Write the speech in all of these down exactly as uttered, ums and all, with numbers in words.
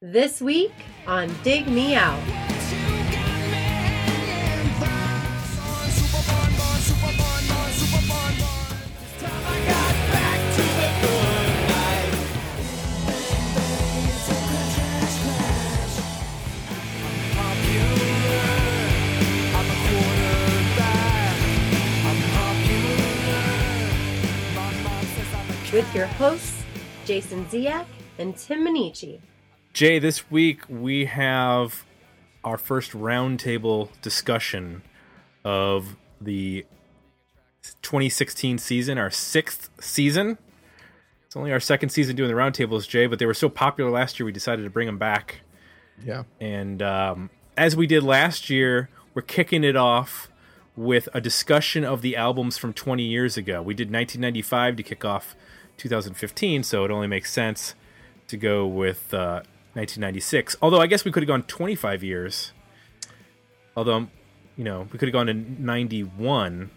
This week on Dig Me Out. With your hosts, Jason Ziak and Tim Minnici. Jay, this week we have our first roundtable discussion of the twenty sixteen season, our sixth season. It's only our second season doing the roundtables, Jay, but they were so popular last year we decided to bring them back. Yeah. And um, as we did last year, we're kicking it off with a discussion of the albums from twenty years ago. We did nineteen ninety-five to kick off two thousand fifteen, so it only makes sense to go with... Uh, nineteen ninety-six, although I guess we could have gone twenty-five years, although, you know, we could have gone to ninety-one,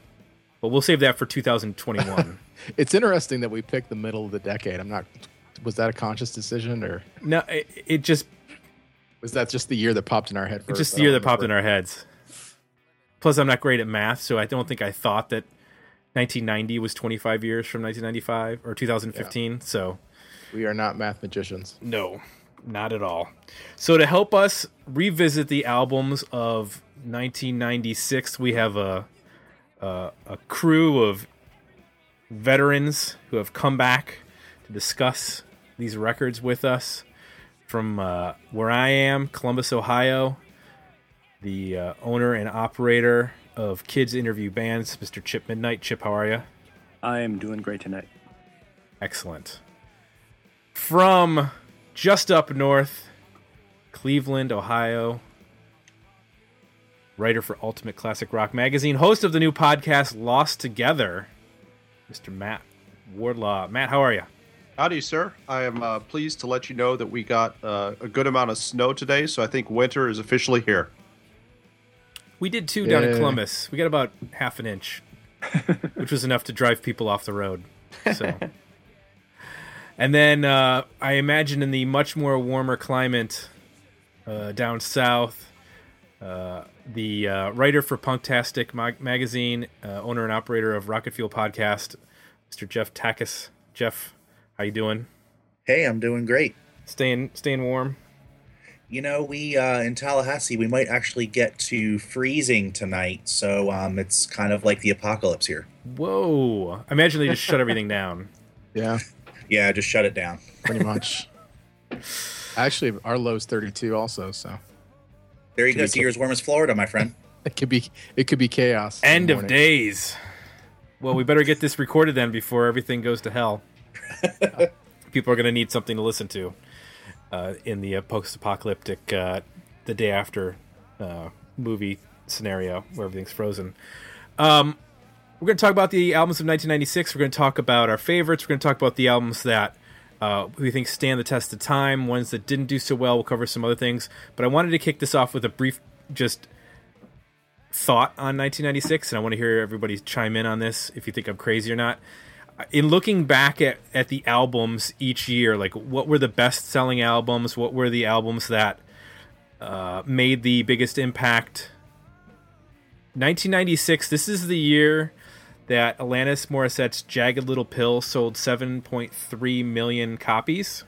but we'll save that for two thousand twenty-one. It's interesting that we picked the middle of the decade. I'm not, was that a conscious decision or? No, it, it just. Was that just the year that popped in our head? First? Just the year that popped in our heads. Plus, I'm not great at math, so I don't think I thought that nineteen ninety was twenty-five years from nineteen ninety-five or two thousand fifteen, yeah. So. We are not math magicians. No. Not at all. So to help us revisit the albums of nineteen ninety-six, we have a, a a crew of veterans who have come back to discuss these records with us from uh, where I am, Columbus, Ohio, the uh, owner and operator of Kids Interview Bands, Mister Chip Midnight. Chip, how are you? I am doing great tonight. Excellent. From... just up north, Cleveland, Ohio, writer for Ultimate Classic Rock Magazine, host of the new podcast, Lost Together, Mister Matt Wardlaw. Matt, how are you? Howdy, sir. I am uh, pleased to let you know that we got uh, a good amount of snow today, so I think winter is officially here. We did, too, down Yay. in Columbus. We got about half an inch, which was enough to drive people off the road, so... And then uh, I imagine in the much more warmer climate uh, down south, uh, the uh, writer for Punktastic mag- Magazine, uh, owner and operator of Rocket Fuel Podcast, Mister Jeff Takis. Jeff, how you doing? Hey, I'm doing great. Staying staying warm? You know, we uh, in Tallahassee, we might actually get to freezing tonight, so um, it's kind of like the apocalypse here. Whoa. I imagine they just shut everything down. Yeah. Yeah, just shut it down. Pretty much. Actually, our low is thirty-two also, so. There you go. See, you're as warm as Florida, my friend. It could be it could be chaos. End of days. Well, we better get this recorded then before everything goes to hell. People are going to need something to listen to uh, in the uh, post-apocalyptic, uh, the day after uh, movie scenario where everything's frozen. Um We're going to talk about the albums of nineteen ninety-six. We're going to talk about our favorites. We're going to talk about the albums that uh, we think stand the test of time, ones that didn't do so well. We'll cover some other things. But I wanted to kick this off with a brief just thought on nineteen ninety-six, and I want to hear everybody chime in on this, if you think I'm crazy or not. In looking back at, at the albums each year, like what were the best-selling albums? What were the albums that uh, made the biggest impact? nineteen ninety-six, this is the year... that Alanis Morissette's Jagged Little Pill sold seven point three million copies.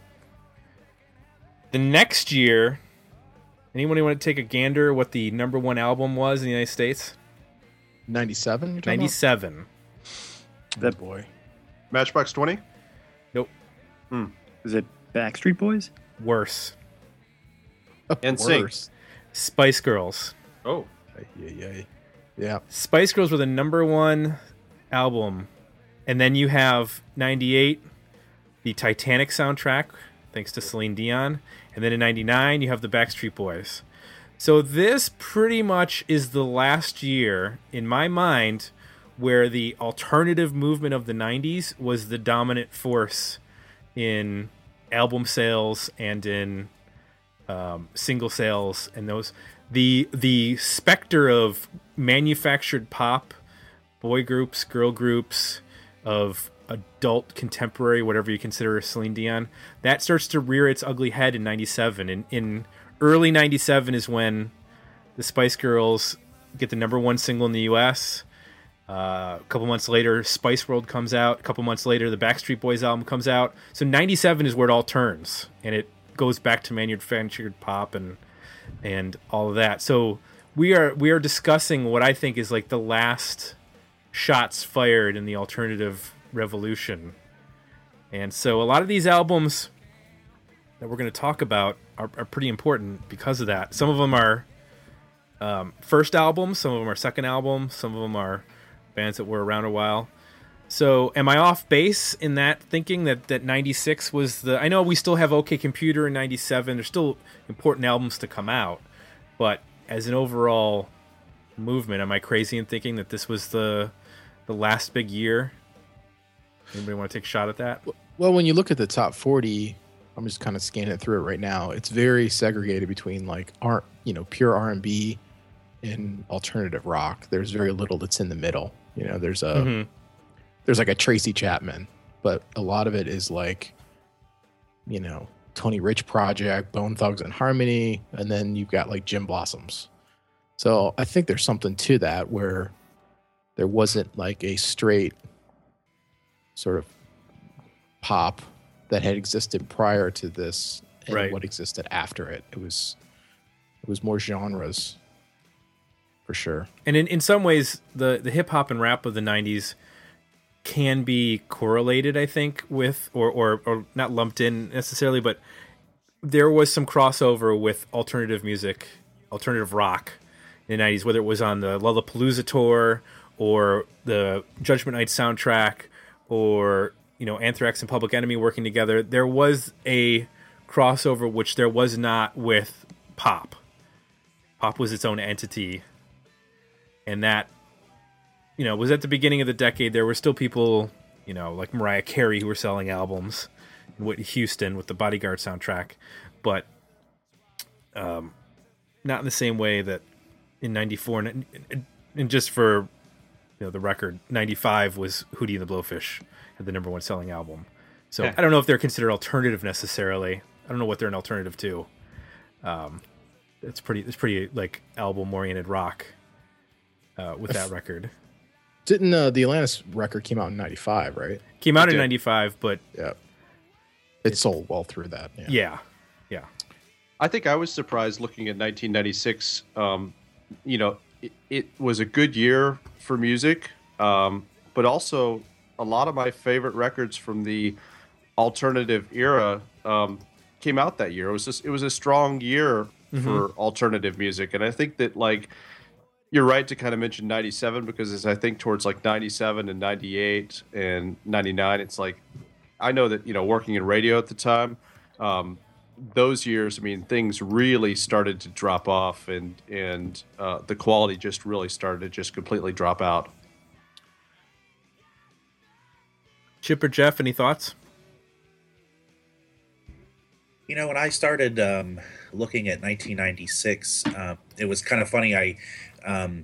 The next year, anyone want to take a gander what the number one album was in the United States? ninety-seven? ninety-seven. That boy. Matchbox twenty? Nope. Hmm. Is it Backstreet Boys? Worse. N Sync. Spice Girls. Oh. Yeah, yeah, yeah. Spice Girls were the number one... album, and then you have ninety-eight, the Titanic soundtrack, thanks to Celine Dion, and then in ninety-nine you have the Backstreet Boys. So this pretty much is the last year, in my mind, where the alternative movement of the nineties was the dominant force in album sales and in um, single sales, and those the the specter of manufactured pop. Boy groups, girl groups, of adult contemporary, whatever you consider Celine Dion, that starts to rear its ugly head in ninety-seven. And in early ninety-seven is when the Spice Girls get the number one single in the U S Uh, a couple months later, Spice World comes out. A couple months later, the Backstreet Boys album comes out. So ninety-seven is where it all turns, and it goes back to manufactured pop and and all of that. So we are we are discussing what I think is like the last shots fired in the alternative revolution. And so a lot of these albums that we're going to talk about are, are pretty important because of that. Some of them are um, first albums, some of them are second albums, some of them are bands that were around a while. So am I off base in that thinking that that ninety-six was the... I know we still have OK Computer in ninety-seven. There's still important albums to come out. But as an overall movement, am I crazy in thinking that this was the the last big year? Anybody want to take a shot at that? Well, when you look at the top forty, I'm just kind of scanning through it right now. It's very segregated between like art, you know, pure R and B and alternative rock. There's very little that's in the middle. You know, there's a mm-hmm. there's like a Tracy Chapman, but a lot of it is like, you know, Tony Rich Project, Bone Thugs and Harmony, and then you've got like Gin Blossoms. So I think there's something to that where there wasn't like a straight sort of pop that had existed prior to this and right. what existed after it. It was it was more genres for sure. And in, in some ways, the, the hip-hop and rap of the nineties can be correlated, I think, with, or, or, or not lumped in necessarily, but there was some crossover with alternative music, alternative rock in the nineties, whether it was on the Lollapalooza tour or the Judgment Night soundtrack, or, you know, Anthrax and Public Enemy working together. There was a crossover which there was not with pop. Pop was its own entity. And that, you know, was at the beginning of the decade. There were still people, you know, like Mariah Carey who were selling albums, in Whitney Houston with the Bodyguard soundtrack, but um, not in the same way that in ninety-four, and, and just for... You know, the record, ninety-five was Hootie and the Blowfish had the number one selling album. So yeah. I don't know if they're considered alternative necessarily. I don't know what they're an alternative to. Um, it's pretty, it's pretty like album oriented rock uh, with that record. Didn't uh, the Alanis record came out in ninety-five, right? Came out it in did. ninety-five, but yeah, it, it sold well through that. Yeah. yeah, yeah. I think I was surprised looking at nineteen ninety-six. Um, you know, it, it was a good year for music, um, but also a lot of my favorite records from the alternative era um, came out that year. It was just, it was a strong year mm-hmm. for alternative music, and I think that like you're right to kind of mention ninety-seven, because as I think towards like ninety-seven and ninety-eight and ninety-nine, it's like I know that, you know, working in radio at the time, um, those years, I mean, things really started to drop off, and and uh, the quality just really started to just completely drop out. Chip or Jeff, any thoughts? You know, when I started um, looking at nineteen ninety-six, uh, it was kind of funny. I um,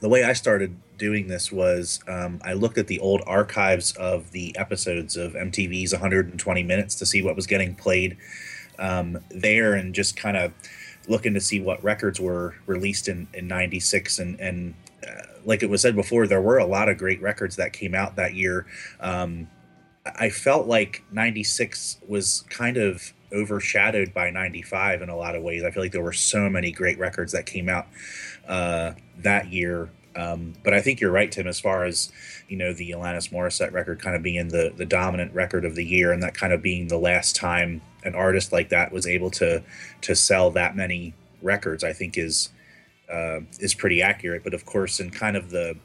the way I started doing this was um, I looked at the old archives of the episodes of M T V's one hundred twenty minutes to see what was getting played um, there, and just kind of looking to see what records were released in, in ninety-six. And, and uh, like it was said before, there were a lot of great records that came out that year. Um, I felt like ninety-six was kind of overshadowed by ninety-five in a lot of ways. I feel like there were so many great records that came out uh, that year. Um, but I think you're right, Tim, as far as, you know, the Alanis Morissette record kind of being the, the dominant record of the year, and that kind of being the last time an artist like that was able to to sell that many records, I think is uh, is pretty accurate. But of course, in kind of the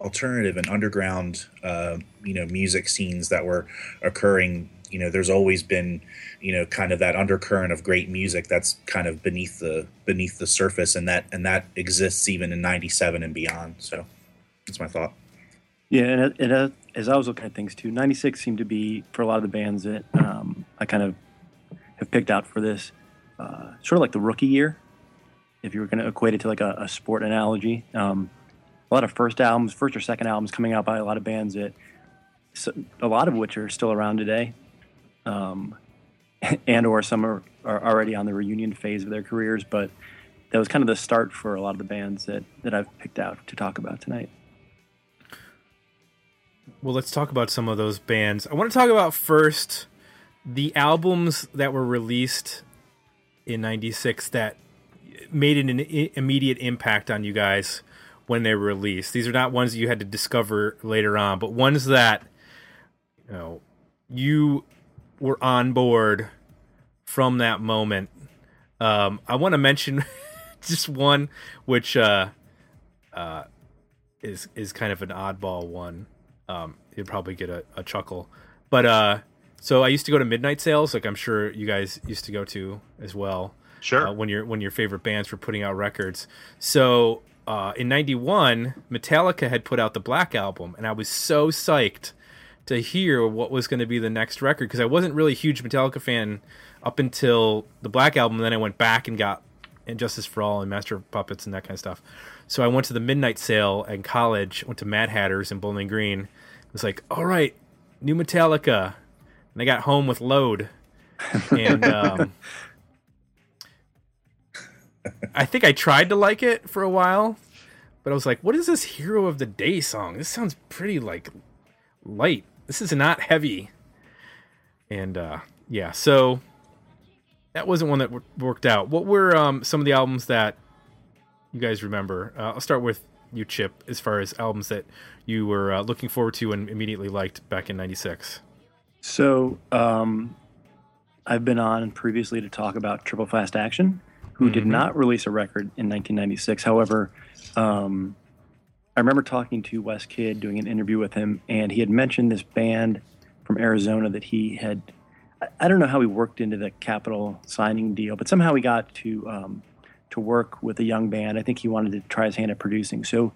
alternative and underground, uh, you know, music scenes that were occurring, you know, there's always been, you know, kind of that undercurrent of great music that's kind of beneath the beneath the surface, and that and that exists even in ninety-seven and beyond. So that's my thought. Yeah, and, and uh, as I was looking at things too, ninety-six seemed to be for a lot of the bands that um, I kind of have picked out for this, uh, sort of like the rookie year, if you were going to equate it to like a, a sport analogy. Um, a lot of first albums, first or second albums coming out by a lot of bands that a lot of which are still around today, um, and or some are, are already on the reunion phase of their careers. But that was kind of the start for a lot of the bands that, that I've picked out to talk about tonight. Well, let's talk about some of those bands. I want to talk about first the albums that were released in ninety-six that made an immediate impact on you guys when they were released. These are not ones that you had to discover later on, but ones that, you know, you were on board from that moment. Um, I want to mention just one, which uh, uh, is is kind of an oddball one. Um, you'd probably get a, a chuckle, but uh, so I used to go to midnight sales, like I'm sure you guys used to go to as well. Sure. Uh, when your when your favorite bands were putting out records. So uh, in ninety-one, Metallica had put out the Black Album, and I was so psyched to hear what was going to be the next record, because I wasn't really a huge Metallica fan up until the Black Album. And then I went back and got Injustice for All and Master of Puppets and that kind of stuff. So I went to the midnight sale in college, went to Mad Hatter's in Bowling Green. It was like, all right, new Metallica. And I got home with Load. And um, I think I tried to like it for a while, but I was like, what is this Hero of the Day song? This sounds pretty, like, light. This is not heavy. And, uh, yeah, so that wasn't one that w- worked out. What were um, some of the albums that you guys remember? Uh, I'll start with you, Chip, as far as albums that you were uh, looking forward to and immediately liked back in ninety-six. So um, I've been on previously to talk about Triple Fast Action, who mm-hmm. did not release a record in nineteen ninety-six. However, um, I remember talking to West Kid, doing an interview with him, and he had mentioned this band from Arizona that he had, I don't know how he worked into the Capitol signing deal, but somehow he got to um, to work with a young band. I think he wanted to try his hand at producing. So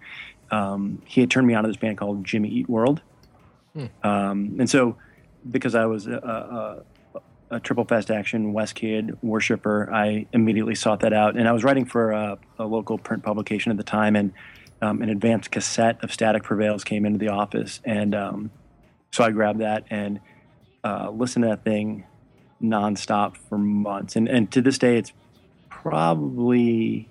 um, he had turned me on to this band called Jimmy Eat World. Hmm. Um, and so because I was a, a, a Triple Fast Action West Kid worshiper, I immediately sought that out. And I was writing for a, a local print publication at the time, and um, an advanced cassette of Static Prevails came into the office. And um, so I grabbed that and Uh, listen to that thing nonstop for months, and and to this day, it's probably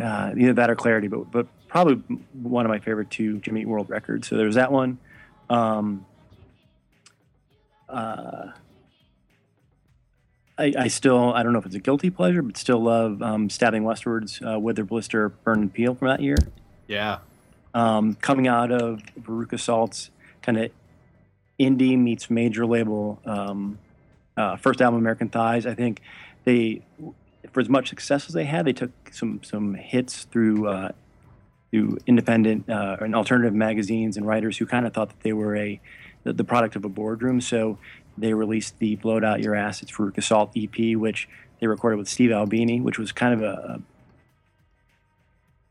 uh, either that or Clarity, but but probably one of my favorite two Jimmy Eat World records. So there's that one. Um, uh, I, I still I don't know if it's a guilty pleasure, but still love um, Stabbing Westward's uh, Wither, Blister, Burn and Peel from that year. Yeah, um, coming out of Veruca Salt's kind of indie meets major label um, uh, first album, American Thighs. I think they, for as much success as they had, they took some some hits through uh, through independent uh, and alternative magazines and writers who kind of thought that they were a the, the product of a boardroom. So they released the Blowed Out Your Ass, it's Veruca Salt E P, which they recorded with Steve Albini, which was kind of a, a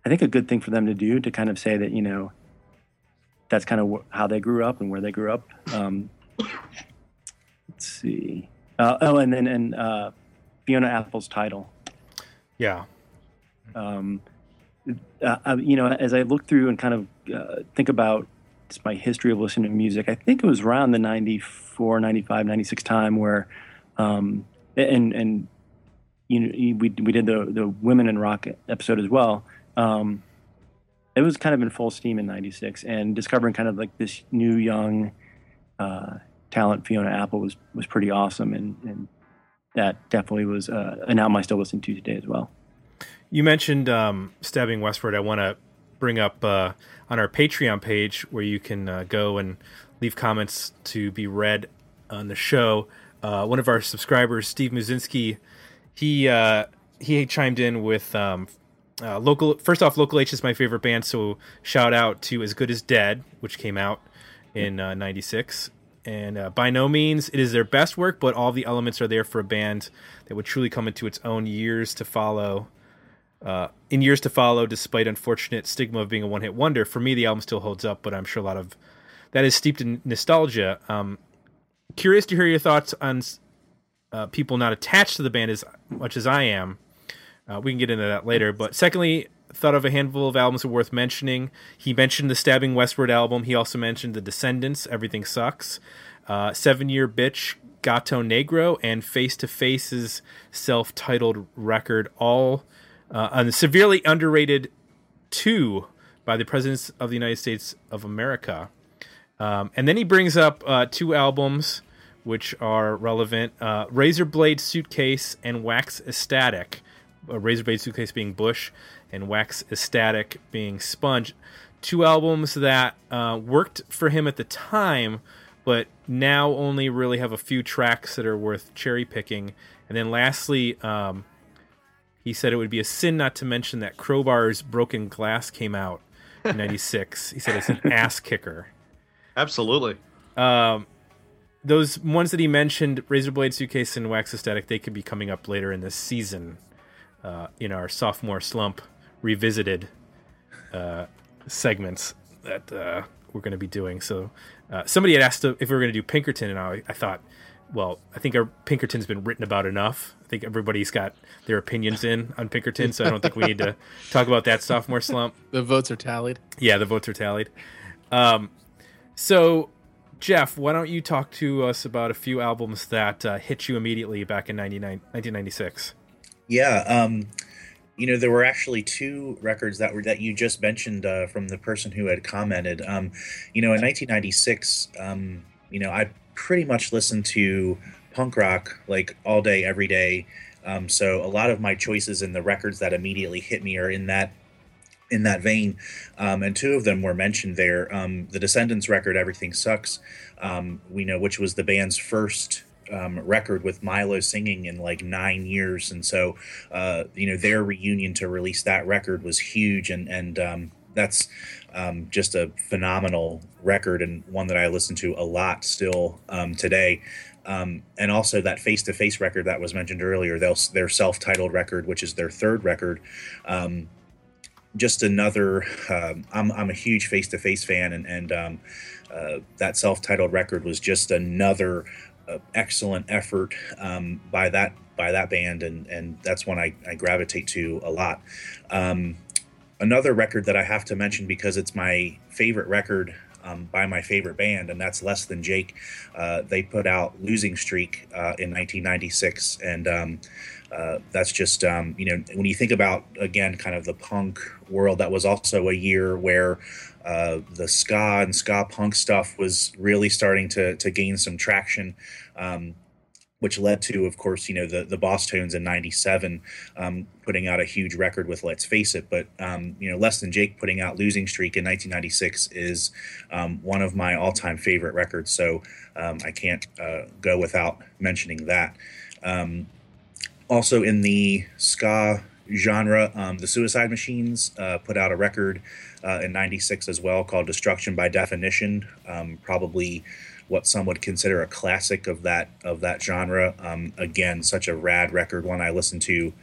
I think a good thing for them to do, to kind of say that, you know, that's kind of how they grew up and where they grew up. Um, let's see. Uh, oh, and then and, and, uh, Fiona Apple's Title. Yeah. Um, uh, I, you know, as I look through and kind of uh, think about just my history of listening to music, I think it was around the ninety-four, ninety-five, ninety-six time where, um, and and you know, we we did the the Women in Rock episode as well. Um, It was kind of in full steam in ninety-six, and discovering kind of like this new young uh, talent, Fiona Apple, was was pretty awesome, and, and that definitely was uh, an album I still listen to today as well. You mentioned um, Stabbing Westward. I want to bring up uh, on our Patreon page, where you can uh, go and leave comments to be read on the show. Uh, one of our subscribers, Steve Muzinski, he uh, he chimed in with. Um, Uh, local first off, Local H is my favorite band, so shout out to As Good As Dead, which came out in uh, ninety-six, and uh, by no means it is their best work, but all the elements are there for a band that would truly come into its own years to follow uh, in years to follow despite unfortunate stigma of being a one hit wonder. For me, the album still holds up, but I'm sure a lot of that is steeped in nostalgia. Um, curious to hear your thoughts on uh, people not attached to the band as much as I am. Uh, we can get into that later. But secondly, thought of a handful of albums worth mentioning. He mentioned the Stabbing Westward album. He also mentioned The Descendants, Everything Sucks, uh, Seven Year Bitch, Gato Negro, and Face to Face's self-titled record, all uh, on the severely underrated two by the Presidents of the United States of America. Um, and then he brings up uh, two albums which are relevant, uh, Razorblade Suitcase and Wax Estatic. Uh, Razorblade Suitcase being Bush and Wax Estatic being Sponge. Two albums that uh, worked for him at the time, but now only really have a few tracks that are worth cherry picking. And then lastly, um, he said it would be a sin not to mention that Crowbar's Broken Glass came out in ninety-six. He said it's an ass kicker. Absolutely. Um, those ones that he mentioned, Razorblade Suitcase and Wax Estatic, they could be coming up later in this season uh, in our Sophomore Slump Revisited uh, segments that uh, we're going to be doing. So uh, somebody had asked if we were going to do Pinkerton, and I, I thought, well, I think our Pinkerton's been written about enough. I think everybody's got their opinions in on Pinkerton, so I don't think we need to talk about that Sophomore Slump. The votes are tallied. Yeah, the votes are tallied. Um, so... Jeff, why don't you talk to us about a few albums that uh, hit you immediately back in nineteen ninety-six? Yeah, um, you know, there were actually two records that were that you just mentioned uh, from the person who had commented. Um, you know, in nineteen ninety-six, um, you know, I pretty much listened to punk rock like all day, every day. Um, so a lot of my choices in the records that immediately hit me are in that in that vein, um, and two of them were mentioned there. Um, the Descendants record, Everything Sucks, um, we know, which was the band's first um, record with Milo singing in like nine years. And so, uh, you know, their reunion to release that record was huge. And, and um, that's um, just a phenomenal record and one that I listen to a lot still um, today. Um, and also that face-to-face record that was mentioned earlier, they'll, their self-titled record, which is their third record, um, just another, um, I'm, I'm a huge face-to-face fan, and, and um, uh, that self-titled record was just another uh, excellent effort um, by that by that band, and, and that's one I, I gravitate to a lot. Um, another record that I have to mention because it's my favorite record um, by my favorite band, and that's Less Than Jake. Uh, they put out Losing Streak uh, in nineteen ninety-six, and um, Uh, that's just, um, you know, when you think about, again, kind of the punk world, that was also a year where uh, the ska and ska punk stuff was really starting to to gain some traction, um, which led to, of course, you know, the, the Boss Tones in ninety-seven um, putting out a huge record with Let's Face It. But, um, you know, Less Than Jake putting out Losing Streak in nineteen ninety-six is um, one of my all-time favorite records. So um, I can't uh, go without mentioning that. Um Also in the ska genre, um, the Suicide Machines uh, put out a record uh, in ninety-six as well called Destruction by Definition, um, probably what some would consider a classic of that of that genre. Um, again, such a rad record, one I listen to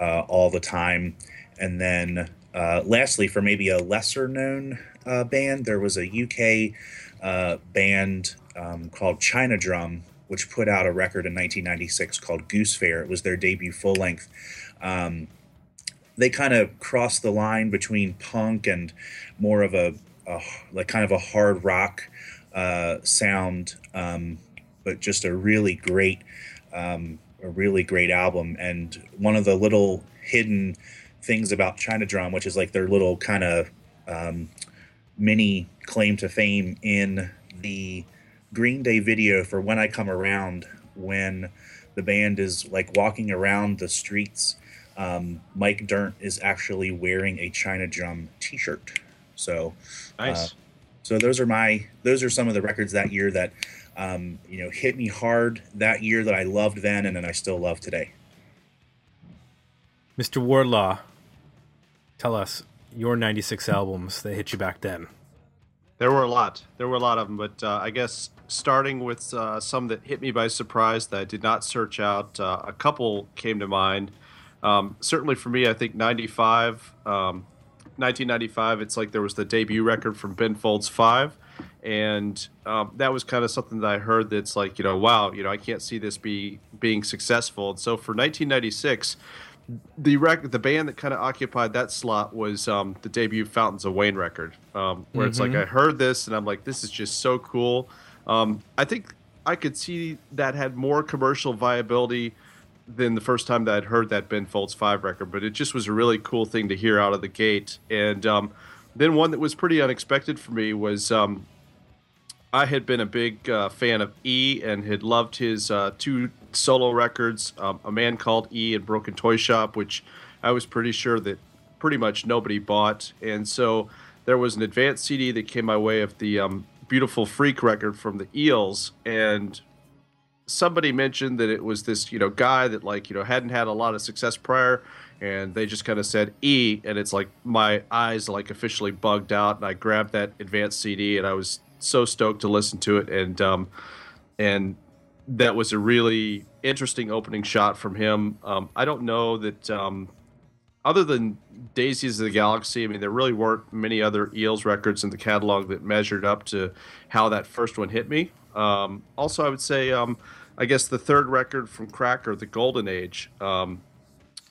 uh, all the time. And then uh, lastly, for maybe a lesser-known uh, band, there was a U K uh, band um, called China Drum, which put out a record in nineteen ninety-six called Goose Fair. It was their debut full length. Um, they kind of crossed the line between punk and more of a, a like kind of a hard rock uh, sound, um, but just a really great, um, a really great album. And one of the little hidden things about China Drum, which is like their little kind of um, mini claim to fame in the Green Day video for When I Come Around, when the band is like walking around the streets, um, Mike Dirnt is actually wearing a China Drum t-shirt. So nice. Uh, so those are my, those are some of the records that year that, um, you know, hit me hard that year that I loved then. And then I still love today. Mister Wardlaw, tell us your ninety-six albums that hit you back then. There were a lot. There were a lot of them, but uh, I guess starting with uh, some that hit me by surprise that I did not search out, uh, a couple came to mind. Um, certainly for me, I think ninety-five, um, nineteen ninety-five, it's like there was the debut record from Ben Folds Five, and um, that was kind of something that I heard that's like, you know, wow, you know, I can't see this be being successful. And so for nineteen ninety-six, the rec- the band that kind of occupied that slot was um, the debut Fountains of Wayne record, um, where mm-hmm. it's like I heard this and I'm like, this is just so cool. Um, I think I could see that had more commercial viability than the first time that I'd heard that Ben Folds five record, but it just was a really cool thing to hear out of the gate. And um, then one that was pretty unexpected for me was um, I had been a big uh, fan of E and had loved his uh, two solo records, um, A Man Called E and Broken Toy Shop, which I was pretty sure that pretty much nobody bought. And so there was an advanced C D that came my way of the um, Beautiful Freak record from the Eels, and somebody mentioned that it was this, you know, guy that, like, you know, hadn't had a lot of success prior, and they just kind of said E, and it's like my eyes like officially bugged out, and I grabbed that advanced C D and I was so stoked to listen to it. And um, and that was a really interesting opening shot from him. Um, I don't know that um, other than Daisies of the Galaxy, I mean, there really weren't many other Eels records in the catalog that measured up to how that first one hit me. Um, also, I would say, um, I guess the third record from Cracker, The Golden Age, um,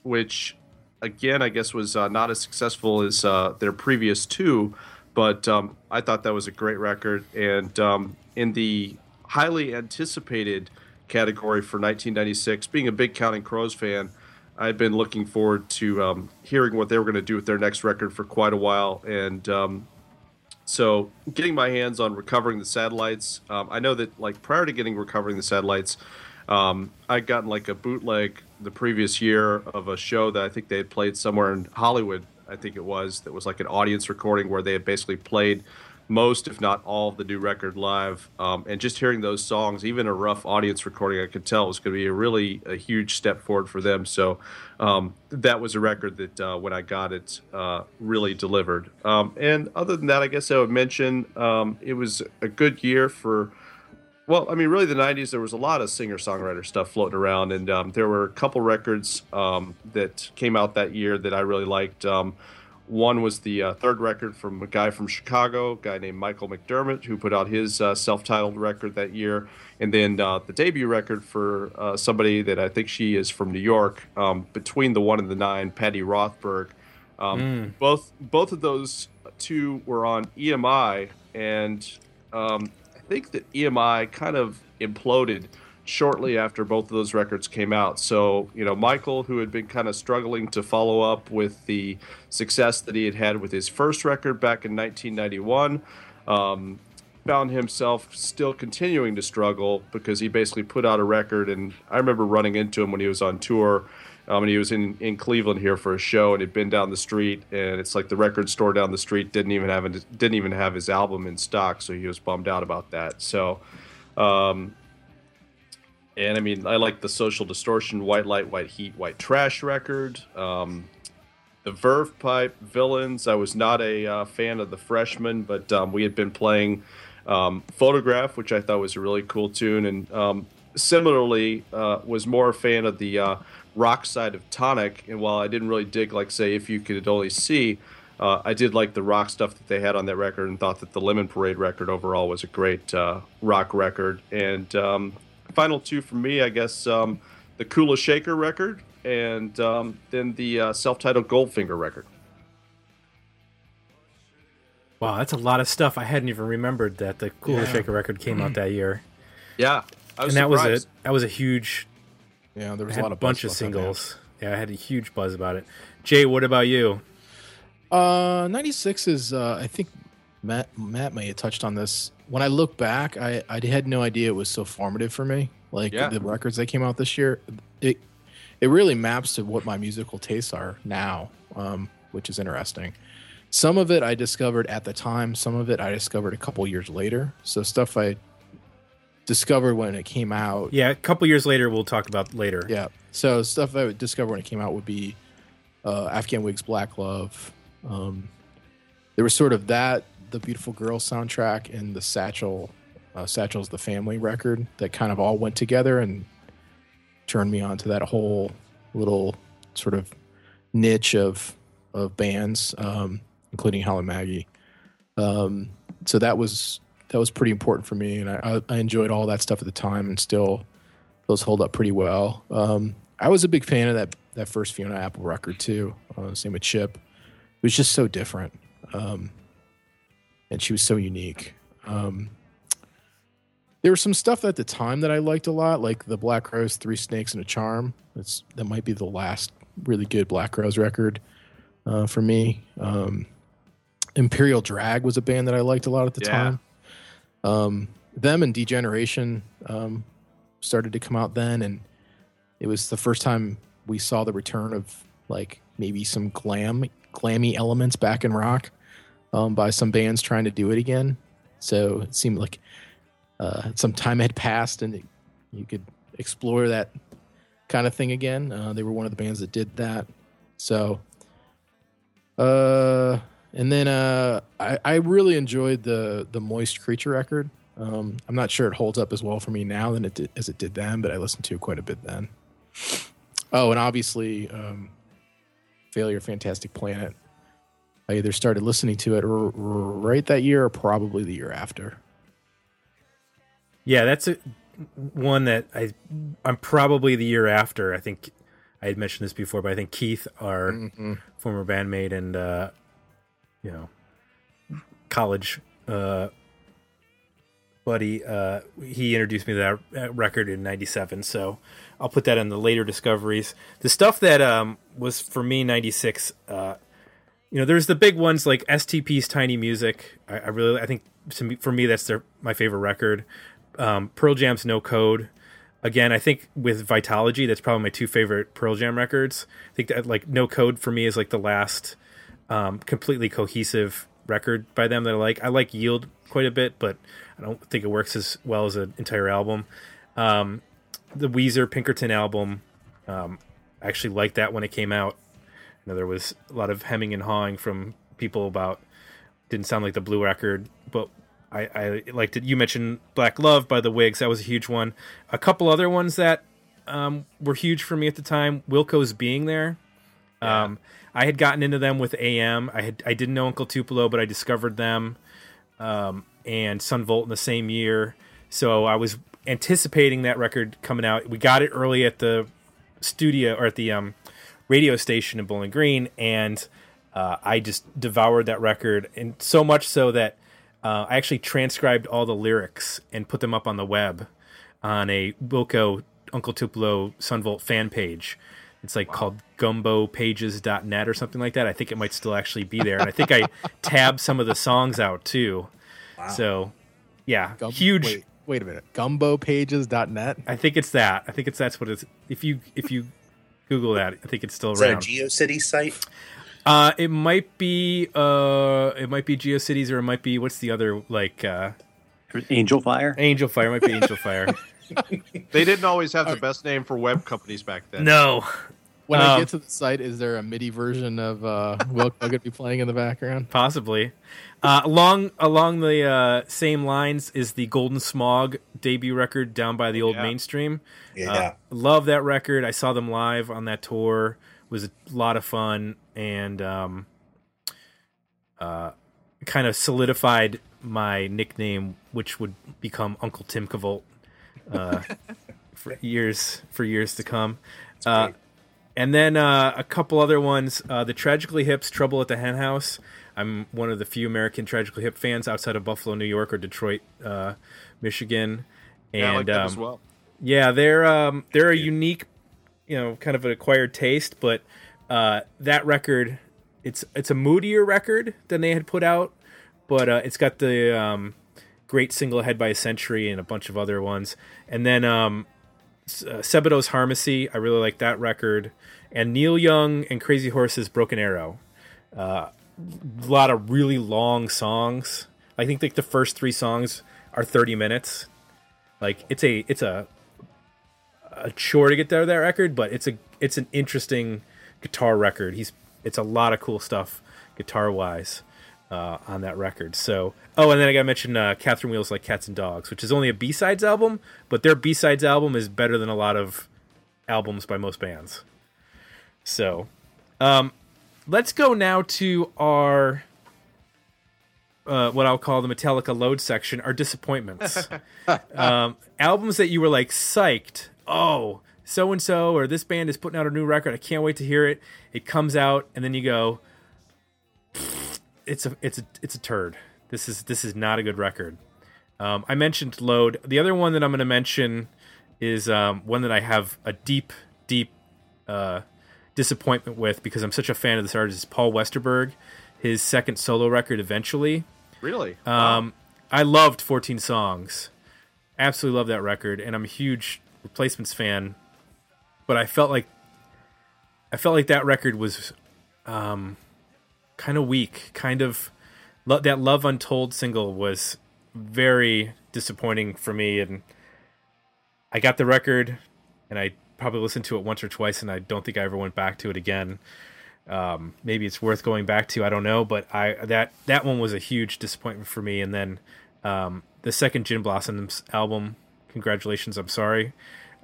which, again, I guess was uh, not as successful as uh, their previous two, but um, I thought that was a great record. And um, in the highly anticipated category for nineteen ninety-six, being a big Counting Crows fan, I'd been looking forward to um, hearing what they were going to do with their next record for quite a while. And um, so getting my hands on Recovering the Satellites, um, I know that, like, prior to getting Recovering the Satellites, um, I'd gotten like a bootleg the previous year of a show that I think they had played somewhere in Hollywood, I think it was, that was like an audience recording where they had basically played most, if not all, of the new record live. Um, and just hearing those songs, even a rough audience recording, I could tell was going to be a really a huge step forward for them. So um, that was a record that uh, when I got it, uh, really delivered. Um, and other than that, I guess I would mention um, it was a good year for, well, I mean, really the nineties, there was a lot of singer-songwriter stuff floating around. And um, there were a couple records um, that came out that year that I really liked. Um, One was the uh, third record from a guy from Chicago, a guy named Michael McDermott, who put out his uh, self-titled record that year. And then uh, the debut record for uh, somebody that I think she is from New York, um, Between the One and the Nine, Patty Rothberg. Um, mm. Both both of those two were on E M I, and um, I think that E M I kind of imploded shortly after both of those records came out. So, you know, Michael, who had been kind of struggling to follow up with the success that he had had with his first record back in nineteen ninety-one, um, found himself still continuing to struggle because he basically put out a record. And I remember running into him when he was on tour, um, and he was in, in Cleveland here for a show, and he'd been down the street, and it's like the record store down the street didn't even have, didn't even have his album in stock. So he was bummed out about that. So, um, and I mean, I like the Social Distortion, White Light, White Heat, White Trash record. Um, the Verve Pipe, Villains. I was not a uh, fan of the Freshmen, but um, we had been playing um, Photograph, which I thought was a really cool tune. And um, similarly, uh, was more a fan of the uh, rock side of Tonic. And while I didn't really dig, like, say, If You Could Only See, uh, I did like the rock stuff that they had on that record and thought that the Lemon Parade record overall was a great uh, rock record. And Um, final two for me, I guess, um, the Kula Shaker record and um, then the uh, self-titled Goldfinger record. Wow, that's a lot of stuff. I hadn't even remembered that the Kula yeah. Shaker record came out that year. Yeah, I was and that surprised. was a that was a huge. Yeah, there was a lot of bunch of singles. Yeah, I had a huge buzz about it. Jay, what about you? Uh, ninety-six is, uh, I think Matt Matt may have touched on this. When I look back, I, I had no idea it was so formative for me. Like yeah. the records that came out this year, it it really maps to what my musical tastes are now, um, which is interesting. Some of it I discovered at the time. Some of it I discovered a couple years later. So stuff I discovered when it came out. Yeah, a couple years later we'll talk about later. Yeah. So stuff I would discover when it came out would be uh, Afghan Wigs, Black Love. Um, there was sort of that. The Beautiful Girl soundtrack and the Satchel, uh, Satchel's The Family record that kind of all went together and turned me on to that whole little sort of niche of of bands, um, including Hal and Maggie. Um, so that was that was pretty important for me, and I, I enjoyed all that stuff at the time, and still those hold up pretty well. Um, I was a big fan of that that first Fiona Apple record too. Uh, same with Chip. It was just so different, um, and she was so unique. Um, there was some stuff at the time that I liked a lot, like the Black Rose, Three Snakes and a Charm. That's that might be the last really good Black Rose record uh, for me. Um, Imperial Drag was a band that I liked a lot at the yeah. time. Um, them and D-Generation um, started to come out then, and it was the first time we saw the return of like maybe some glam, glammy elements back in rock um, by some bands trying to do it again. So it seemed like uh, some time had passed, and it, you could explore that kind of thing again. Uh, they were one of the bands that did that. So, uh, and then uh, I, I really enjoyed the the Moist Creature record. Um, I'm not sure it holds up as well for me now than it did, as it did then, but I listened to it quite a bit then. Oh, and obviously, um, Failure, Fantastic Planet. I either started listening to it r- r- right that year or probably the year after. Yeah, that's a, one that I, I'm probably the year after. I think I had mentioned this before, but I think Keith, our mm-hmm. former bandmate and, uh, you know, college uh, buddy, uh, he introduced me to that record in ninety-seven, so I'll put that in the later discoveries. The stuff that um, was for me ninety-six, uh, you know, there's the big ones like S T P's Tiny Music. I, I really, I think to me, for me that's their my favorite record. Um, Pearl Jam's No Code. Again, I think with Vitalogy, that's probably my two favorite Pearl Jam records. I think that like No Code for me is like the last um, completely cohesive record by them that I like. I like Yield quite a bit, but I don't think it works as well as an entire album. Um, The Weezer Pinkerton album, um, I actually liked that when it came out. I know there was a lot of hemming and hawing from people about didn't sound like the Blue record, but I, I liked it. You mentioned Black Love by the Wigs. That was a huge one. A couple other ones that um, were huge for me at the time, Wilco's Being There. Yeah. Um, I had gotten into them with A M. I had I didn't know Uncle Tupelo, but I discovered them um, and Sunvolt in the same year. So I was anticipating that record coming out. We got it early at the studio or at the um radio station in Bowling Green, and uh I just devoured that record, and so much so that uh I actually transcribed all the lyrics and put them up on the web on a Wilco Uncle Tupelo Sunvolt fan page. It's like wow. called gumbo pages dot net or something like that. I think it might still actually be there, and I think I tabbed some of the songs out too. Wow. So yeah, Gum- huge wait. Wait a minute, gumbo pages dot net? I think it's that. I think it's that's what it's. If you if you Google that, I think it's still around. Is that a GeoCities site? Uh, it might be. Uh, it might be GeoCities, or it might be what's the other like? Uh, Angel Fire. Angel Fire might be Angel Fire. They didn't always have All the right. best name for web companies back then. No. When um, I get to the site, is there a MIDI version of uh, Wilco going to be playing in the background? Possibly. Uh, along along the uh, same lines is the Golden Smog debut record, Down by the Old yeah. Mainstream. Yeah. Uh, love that record. I saw them live on that tour. It was a lot of fun, and um, uh, kind of solidified my nickname, which would become Uncle Tim Cavolt uh, for years for years to come. Uh, and then uh, a couple other ones. Uh, the Tragically Hip's Trouble at the Hen House. I'm one of the few American Tragically Hip fans outside of Buffalo, New York, or Detroit, uh, Michigan. And yeah, I like that um, as well. Yeah, they're um, they're a unique, you know, kind of an acquired taste. But uh, that record, it's it's a moodier record than they had put out, but uh, it's got the um, great single Ahead by a Century and a bunch of other ones. And then um, uh, Sebeto's Harmacy, I really like that record, and Neil Young and Crazy Horse's Broken Arrow. Uh, A lot of really long songs. I think like the first three songs are thirty minutes. Like it's a it's a a chore to get there that record, but it's a it's an interesting guitar record. He's it's a lot of cool stuff guitar wise uh, on that record. So oh, and then I gotta mention uh, Catherine Wheels Like Cats and Dogs, which is only a B-sides album, but their B-sides album is better than a lot of albums by most bands. So. um Let's go now to our, uh, what I'll call the Metallica Load section, our disappointments. um, albums that you were like, psyched. Oh, so-and-so or this band is putting out a new record. I can't wait to hear it. It comes out, and then you go, it's a it's a, it's a turd. This is this is not a good record. Um, I mentioned Load. The other one that I'm going to mention is um, one that I have a deep, deep uh, disappointment with because I'm such a fan of this artist. It's Paul Westerberg, his second solo record, Eventually. Really? Um, I loved fourteen Songs. Absolutely love that record, and I'm a huge Replacements fan. But I felt like I felt like that record was um, kind of weak. Kind of lo- that Love Untold single was very disappointing for me, and I got the record, and I probably listened to it once or twice, and I don't think I ever went back to it again. Um, maybe it's worth going back to, I don't know, but I that that one was a huge disappointment for me. And then um, the second Gin Blossoms album, Congratulations, I'm Sorry.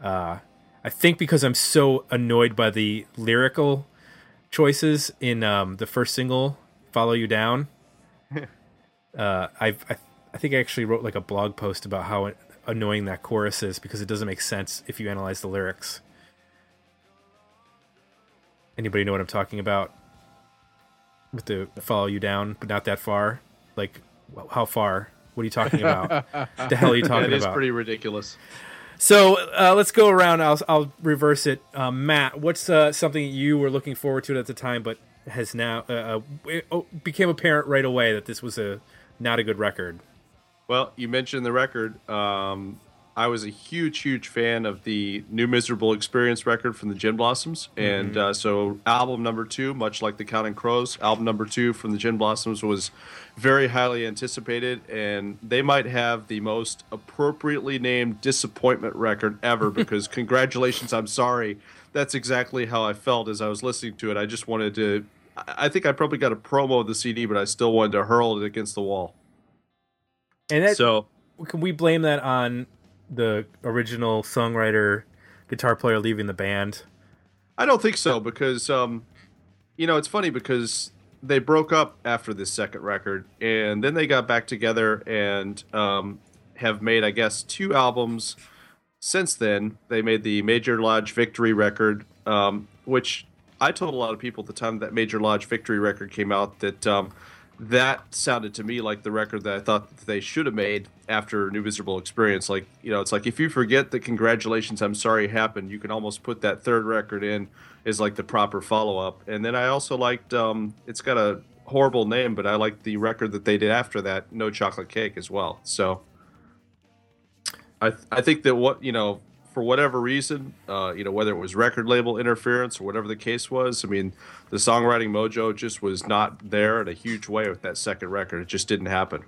Uh, I think because I'm so annoyed by the lyrical choices in um, the first single, Follow You Down, uh, I've, I I think I actually wrote like a blog post about how it, annoying that chorus is, because it doesn't make sense if you analyze the lyrics. Anybody know what I'm talking about with the Follow You Down, but not that far? Like, how far? What are you talking about? What the hell are you talking about? It is about? Pretty ridiculous. So uh, let's go around. I'll I'll reverse it. Uh, Matt, what's uh, something you were looking forward to at the time, but has now uh, it became apparent right away that this was a not a good record? Well, you mentioned the record. Um, I was a huge, huge fan of the New Miserable Experience record from the Gin Blossoms. Mm-hmm. And uh, so album number two, much like the Counting Crows, album number two from the Gin Blossoms was very highly anticipated. And they might have the most appropriately named disappointment record ever because Congratulations, I'm Sorry. That's exactly how I felt as I was listening to it. I just wanted to, I think I probably got a promo of the C D, but I still wanted to hurl it against the wall. And that, so, can we blame that on the original songwriter, guitar player leaving the band? I don't think so, because, um, you know, it's funny because they broke up after this second record, and then they got back together and um, have made, I guess, two albums since then. They made the Major Lodge Victory record, um, which I told a lot of people at the time that Major Lodge Victory record came out that... Um, That sounded to me like the record that I thought that they should have made after New Miserable Experience. Like, you know, it's like if you forget that Congratulations, I'm Sorry happened, you can almost put that third record in as like the proper follow-up. And then I also liked, um, it's got a horrible name, but I liked the record that they did after that, No Chocolate Cake as well. So I th- I think that what, you know, for whatever reason, uh, you know, whether it was record label interference or whatever the case was, I mean, the songwriting mojo just was not there in a huge way with that second record. It just didn't happen.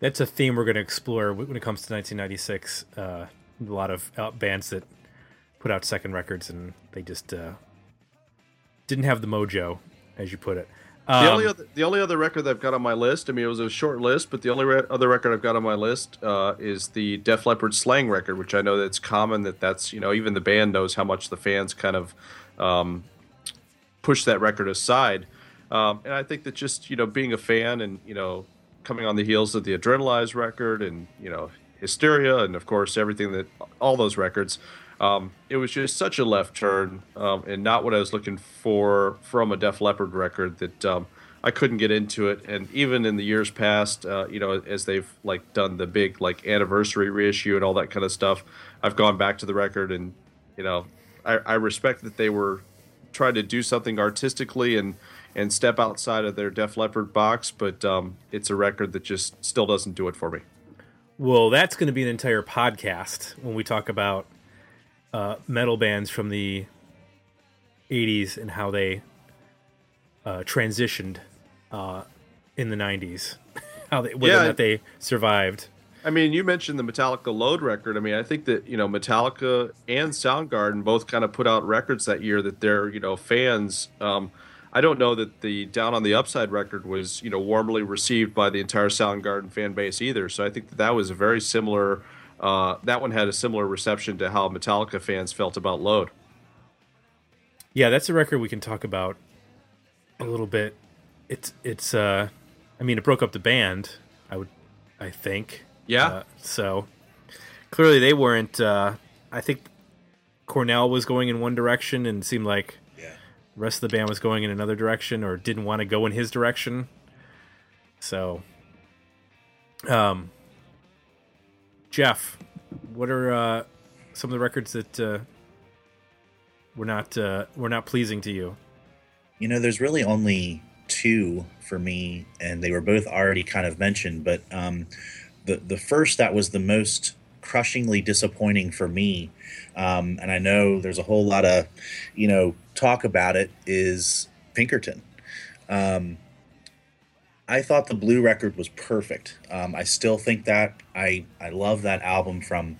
That's a theme we're going to explore when it comes to nineteen ninety-six. Uh, a lot of bands that put out second records and they just uh, didn't have the mojo, as you put it. Um, the only other, the only other record that I've got on my list, I mean, it was a short list, but the only re- other record I've got on my list uh, is the Def Leppard Slang record, which I know that it's common that that's, you know, even the band knows how much the fans kind of um, push that record aside. Um, and I think that just, you know, being a fan and, you know, coming on the heels of the Adrenalize record and, you know, Hysteria and, of course, everything that, all those records, Um, it was just such a left turn um, and not what I was looking for from a Def Leppard record that um, I couldn't get into it. And even in the years past, uh, you know, as they've like done the big like anniversary reissue and all that kind of stuff, I've gone back to the record and, you know, I, I respect that they were trying to do something artistically and, and step outside of their Def Leppard box. But um, it's a record that just still doesn't do it for me. Well, that's going to be an entire podcast when we talk about Uh, metal bands from the eighties and how they uh, transitioned uh, in the nineties, how they, whether yeah, or not they survived. I mean, you mentioned the Metallica Load record. I mean, I think that, you know, Metallica and Soundgarden both kind of put out records that year that their, you know, fans. Um, I don't know that the Down on the Upside record was, you know, warmly received by the entire Soundgarden fan base either. So I think that that was a very similar. Uh, that one had a similar reception to how Metallica fans felt about Load. Yeah, that's a record we can talk about a little bit. It's it's. Uh, I mean, it broke up the band. I would, I think. Yeah. Uh, so clearly, they weren't. Uh, I think Cornell was going in one direction and seemed like yeah. the rest of the band was going in another direction or didn't want to go in his direction. So, um, Jeff, what are uh, some of the records that uh, were not uh, were not pleasing to you? You know, there's really only two for me, and they were both already kind of mentioned. But um, the the first that was the most crushingly disappointing for me, um, and I know there's a whole lot of, you know, talk about it, is Pinkerton. Um, I thought the Blue record was perfect. Um, I still think that I, I love that album from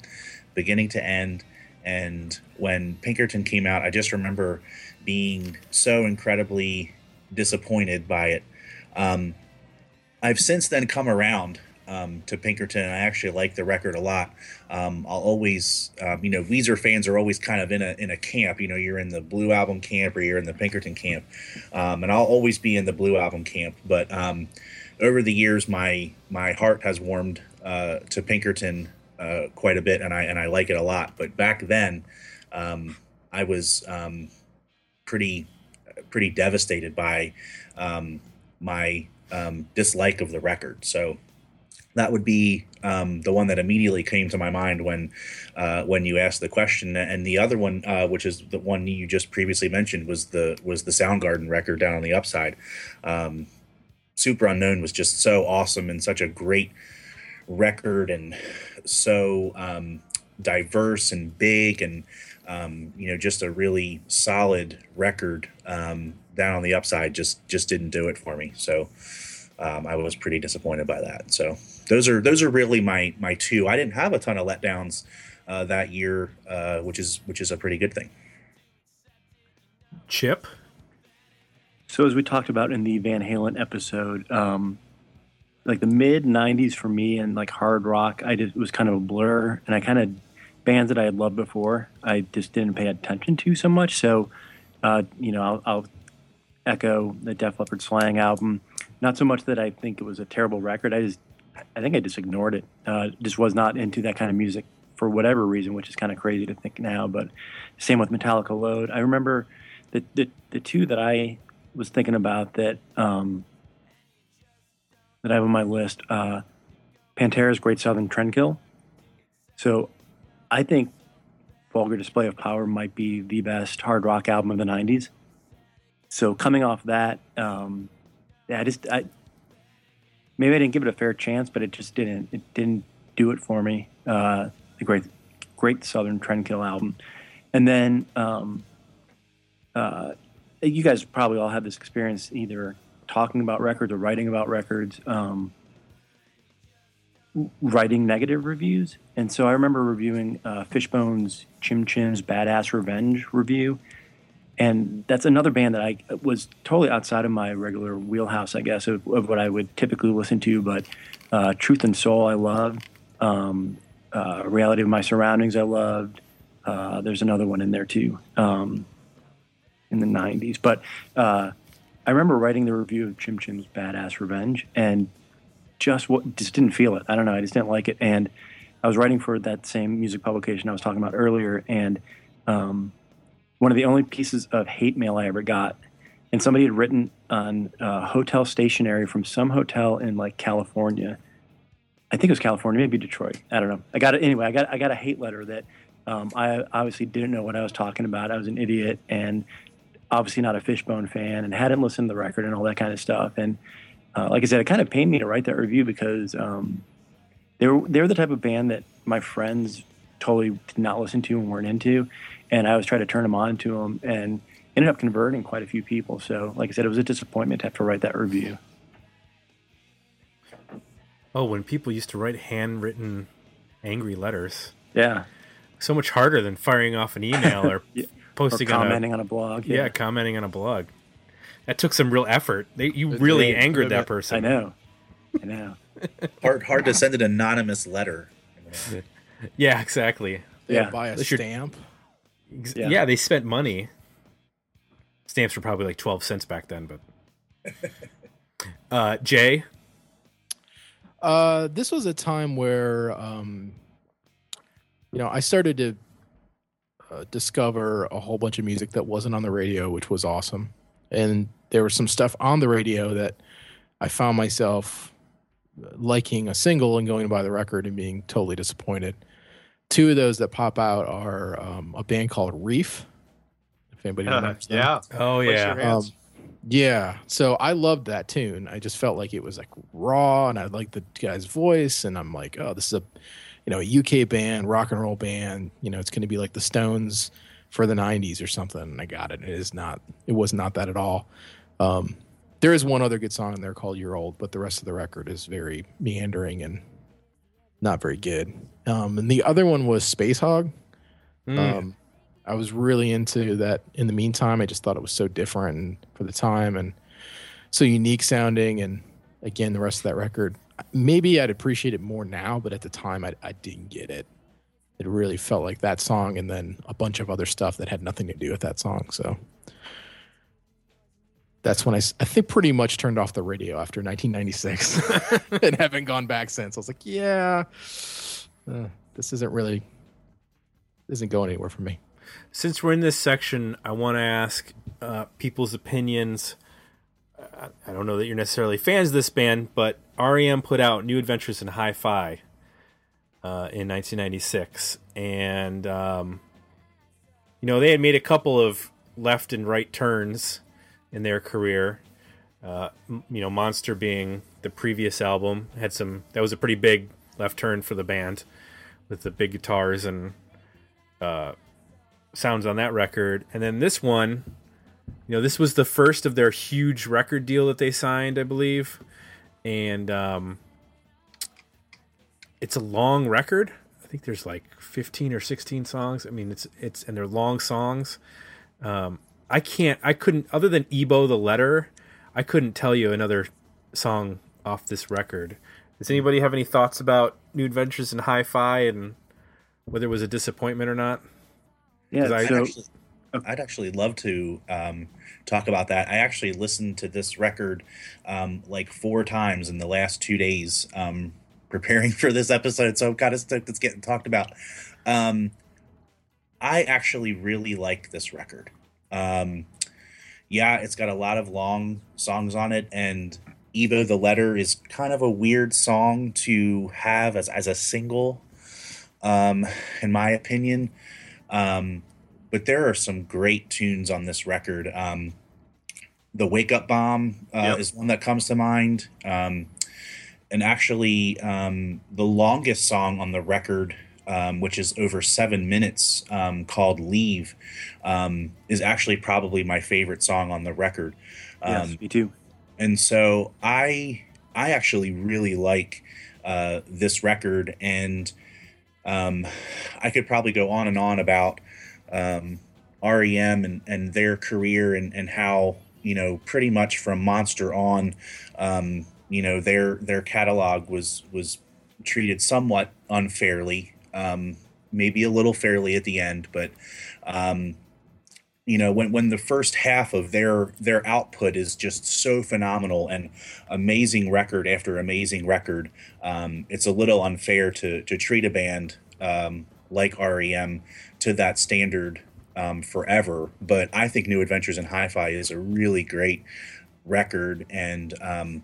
beginning to end. And when Pinkerton came out, I just remember being so incredibly disappointed by it. Um, I've since then come around um, to Pinkerton. I actually like the record a lot. Um, I'll always, um, you know, Weezer fans are always kind of in a in a camp. You know, you're in the Blue Album camp or you're in the Pinkerton camp. Um, and I'll always be in the Blue Album camp. But um, over the years, my my heart has warmed uh, to Pinkerton uh, quite a bit, and I and I like it a lot. But back then, um, I was um, pretty pretty devastated by um, my um, dislike of the record. So that would be um, the one that immediately came to my mind when uh, when you asked the question. And the other one, uh, which is the one you just previously mentioned, was the was the Soundgarden record, Down on the Upside. Um, Super Unknown was just so awesome and such a great record, and so um, diverse and big, and um, you know, just a really solid record. Um, Down on the Upside just just didn't do it for me. So. Um, I was pretty disappointed by that. So those are those are really my my two. I didn't have a ton of letdowns uh, that year, uh, which is which is a pretty good thing. Chip? So as we talked about in the Van Halen episode, um, like the mid nineties for me and like hard rock, I just, it was kind of a blur, and I kind of bands that I had loved before, I just didn't pay attention to so much. So uh, you know, I'll, I'll echo the Def Leppard Slang album. Not so much that I think it was a terrible record. I just, I think I just ignored it. Uh, just was not into that kind of music for whatever reason, which is kind of crazy to think now. But same with Metallica, Load. I remember the the, the two that I was thinking about that um, that I have on my list: uh, Pantera's Great Southern Trendkill. So, I think Vulgar Display of Power might be the best hard rock album of the nineties. So coming off that. Um, Yeah, I just I maybe I didn't give it a fair chance, but it just didn't it didn't do it for me. Uh, the great great Southern Trendkill album, and then um, uh, you guys probably all have this experience either talking about records or writing about records, um, writing negative reviews. And so I remember reviewing uh, Fishbone's Chim Chim's Badass Revenge review. And that's another band that I was totally outside of my regular wheelhouse, I guess, of, of what I would typically listen to. But uh, Truth and Soul, I loved. Um, uh, Reality of My Surroundings, I loved. Uh, there's another one in there, too, um, in the nineties. But uh, I remember writing the review of Chim Chim's Badass Revenge and just what, just didn't feel it. I don't know. I just didn't like it. And I was writing for that same music publication I was talking about earlier, and um, one of the only pieces of hate mail I ever got, and somebody had written on uh, hotel stationery from some hotel in like California. I think it was California, maybe Detroit. I don't know. I got it anyway. I got I got a hate letter that um, I obviously didn't know what I was talking about. I was an idiot and obviously not a Fishbone fan, and hadn't listened to the record and all that kind of stuff. And uh, like I said, it kind of pained me to write that review because um, they were they were the type of band that my friends totally did not listen to and weren't into. And I was trying to turn them on to them and ended up converting quite a few people. So, like I said, it was a disappointment to have to write that review. Oh, when people used to write handwritten angry letters. Yeah. So much harder than firing off an email or yeah. posting or commenting on a, on a blog. Yeah. yeah, commenting on a blog. That took some real effort. They, you it's really great. angered that person. I know. I know. hard, hard to send an anonymous letter. Yeah, exactly. Yeah, yeah. Buy a Unless stamp. Yeah. yeah, they spent money. Stamps were probably like twelve cents back then, but uh, Jay, uh, this was a time where um, you know I started to uh, discover a whole bunch of music that wasn't on the radio, which was awesome. And there was some stuff on the radio that I found myself liking a single and going to buy the record and being totally disappointed. Two of those that pop out are um, a band called Reef. If anybody uh, knows yeah. that. Oh, yeah. Um, yeah. So I loved that tune. I just felt like it was like raw, and I liked the guy's voice. And I'm like, oh, this is a, you know, a U K band, rock and roll band. You know, it's going to be like the Stones for the nineties or something. And I got it. It is not. It was not that at all. Um, there is one other good song in there called You're Old, but the rest of the record is very meandering and not very good. Um, and the other one was Space Hog. Mm. Um, I was really into that in the meantime. I just thought it was so different and for the time and so unique sounding. And again, the rest of that record, maybe I'd appreciate it more now, but at the time I, I didn't get it. It really felt like that song and then a bunch of other stuff that had nothing to do with that song. So that's when I, I think pretty much turned off the radio after nineteen ninety-six and haven't gone back since. I was like, yeah, uh, this isn't really, isn't going anywhere for me. Since we're in this section, I want to ask uh, people's opinions. I, I don't know that you're necessarily fans of this band, but R E M put out New Adventures in Hi-Fi uh, in nineteen ninety-six. And, um, you know, they had made a couple of left and right turns in their career. Uh, you know, Monster being the previous album had some, that was a pretty big left turn for the band with the big guitars and, uh, sounds on that record. And then this one, you know, this was the first of their huge record deal that they signed, I believe. And um, it's a long record. I think there's like fifteen or sixteen songs. I mean, it's, it's, and they're long songs. Um, I can't, I couldn't, other than Ebo the Letter, I couldn't tell you another song off this record. Does anybody have any thoughts about New Adventures in Hi-Fi and whether it was a disappointment or not? Yeah, I, so, I'd, actually, I'd actually love to um, talk about that. I actually listened to this record um, like four times in the last two days um, preparing for this episode, so I'm kind of stoked it's getting talked about. Um, I actually really like this record. Um, yeah, it's got a lot of long songs on it, and Ebo the Letter is kind of a weird song to have as, as a single, um, in my opinion. Um, but there are some great tunes on this record. Um, the Wake Up Bomb uh, yep. is one that comes to mind. Um, and actually, um, the longest song on the record, um, which is over seven minutes, um, called Leave, um, is actually probably my favorite song on the record. Um, yes, me too. And so I, I actually really like, uh, this record, and, Um, I could probably go on and on about um, R E M and, and their career and, and how, you know, pretty much from Monster on, um, you know, their their catalog was was treated somewhat unfairly, um, maybe a little fairly at the end. But, um, you know, when, when the first half of their their output is just so phenomenal and amazing record after amazing record, um, it's a little unfair to to treat a band um, like R E M to that standard um, forever. But I think New Adventures in Hi-Fi is a really great record, and um,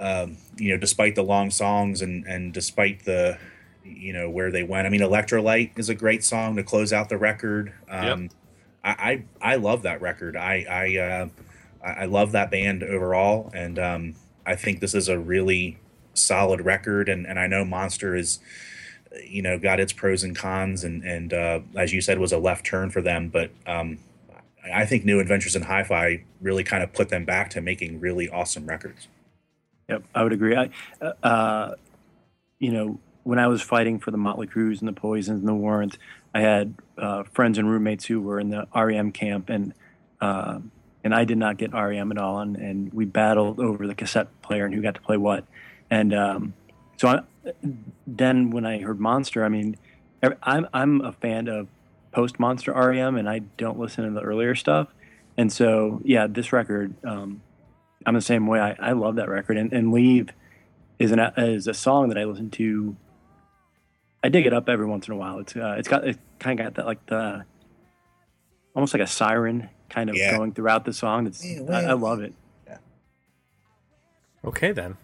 um, you know, despite the long songs and and despite the, you know, where they went. I mean, Electrolyte is a great song to close out the record. Um, yep. I, I love that record. I I, uh, I love that band overall, and um, I think this is a really solid record. And, and I know Monster is, you know, got its pros and cons, and and uh, as you said, was a left turn for them. But um, I think New Adventures in Hi-Fi really kind of put them back to making really awesome records. Yep, I would agree. I, uh, you know, when I was fighting for the Motley Crues and the Poisons and the Warrants, I had uh, friends and roommates who were in the R E M camp, and uh, and I did not get R E M at all, and, and we battled over the cassette player and who got to play what. And um, so I, then when I heard Monster, I mean, I'm I'm a fan of post-Monster R E M, and I don't listen to the earlier stuff. And so, yeah, this record, um, I'm the same way. I, I love that record, and, and Leave is an is a song that I listen to I dig it up every once in a while. It's uh, it's got it kind of got that like the almost like a siren kind of yeah. going throughout the song. It's yeah, well, I, I love it. Yeah. Okay then.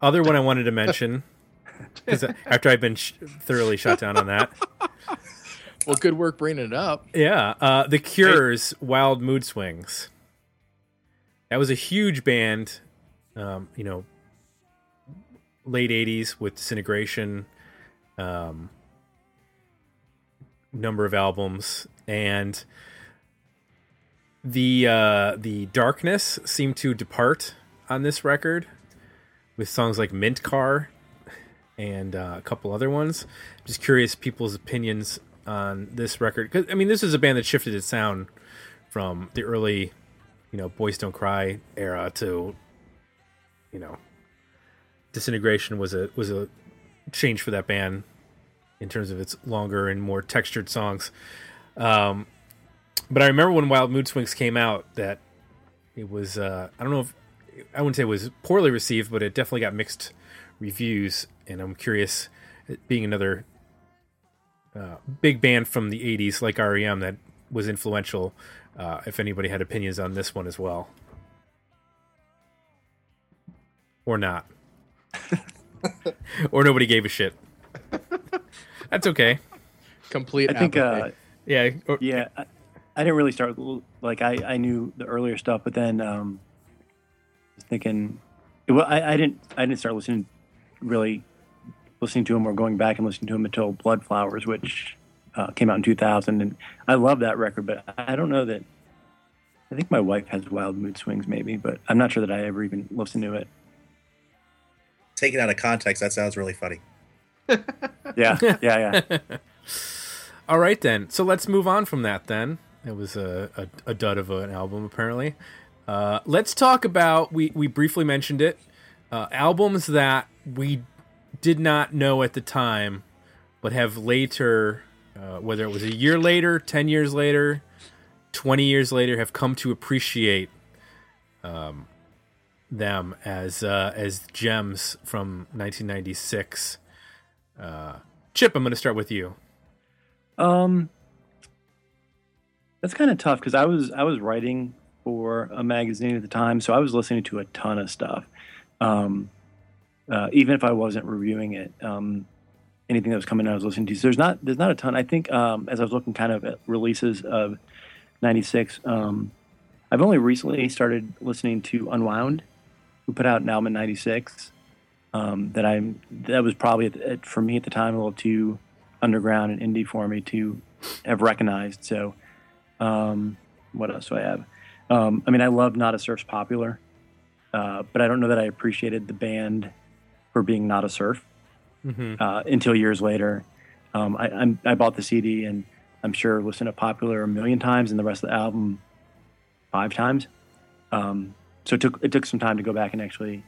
Other one I wanted to mention, because after I've been sh- thoroughly shut down on that. Well, good work bringing it up. Yeah, uh, The Cure's hey. Wild Mood Swings. That was a huge band, um, you know, late eighties with Disintegration, um, number of albums, and the uh, the darkness seemed to depart on this record, with songs like Mint Car and uh, a couple other ones. I'm just curious people's opinions on this record. 'Cause, I mean, this is a band that shifted its sound from the early, you know, Boys Don't Cry era to, you know, Disintegration was a was a change for that band in terms of its longer and more textured songs. Um, but I remember when Wild Mood Swings came out that it was, uh, I don't know if, I wouldn't say it was poorly received, but it definitely got mixed reviews. And I'm curious, being another uh, big band from the eighties, like R E M, that was influential, uh, if anybody had opinions on this one as well. Or not. Or nobody gave a shit. That's okay. Complete I think, uh, yeah. Or, yeah. I, I didn't really start, like, I, I knew the earlier stuff, but then... Um, thinking well I, I didn't I didn't start listening really listening to him or going back and listening to him until Blood Flowers, which uh, came out in two thousand, and I love that record, but I don't know that I think my wife has Wild Mood Swings maybe, but I'm not sure that I ever even listened to it. Take it out of context, that sounds really funny. yeah yeah yeah All right then, so let's move on from that then. It was a, a, a dud of an album apparently. Uh, let's talk about, we, we briefly mentioned it, uh, albums that we did not know at the time, but have later, uh, whether it was a year later, ten years later, twenty years later, have come to appreciate um, them as uh, as gems from nineteen ninety-six. Uh, Chip, I'm going to start with you. Um, that's kind of tough because I was I was writing... for a magazine at the time, so I was listening to a ton of stuff, um, uh, even if I wasn't reviewing it. Um, anything that was coming out, I was listening to. So there's not there's not a ton. I think um, as I was looking kind of at releases of ninety-six, um, I've only recently started listening to Unwound, who put out an album in ninety-six. Um, that I'm that was probably at, for me at the time a little too underground and indie for me to have recognized. So um, what else do I have? Um, I mean, I love Not a Surf's Popular, uh, but I don't know that I appreciated the band for being Not a Surf mm-hmm. uh, until years later. Um, I, I'm, I bought the C D and I'm sure listened to Popular a million times and the rest of the album five times. Um, so it took it took some time to go back and actually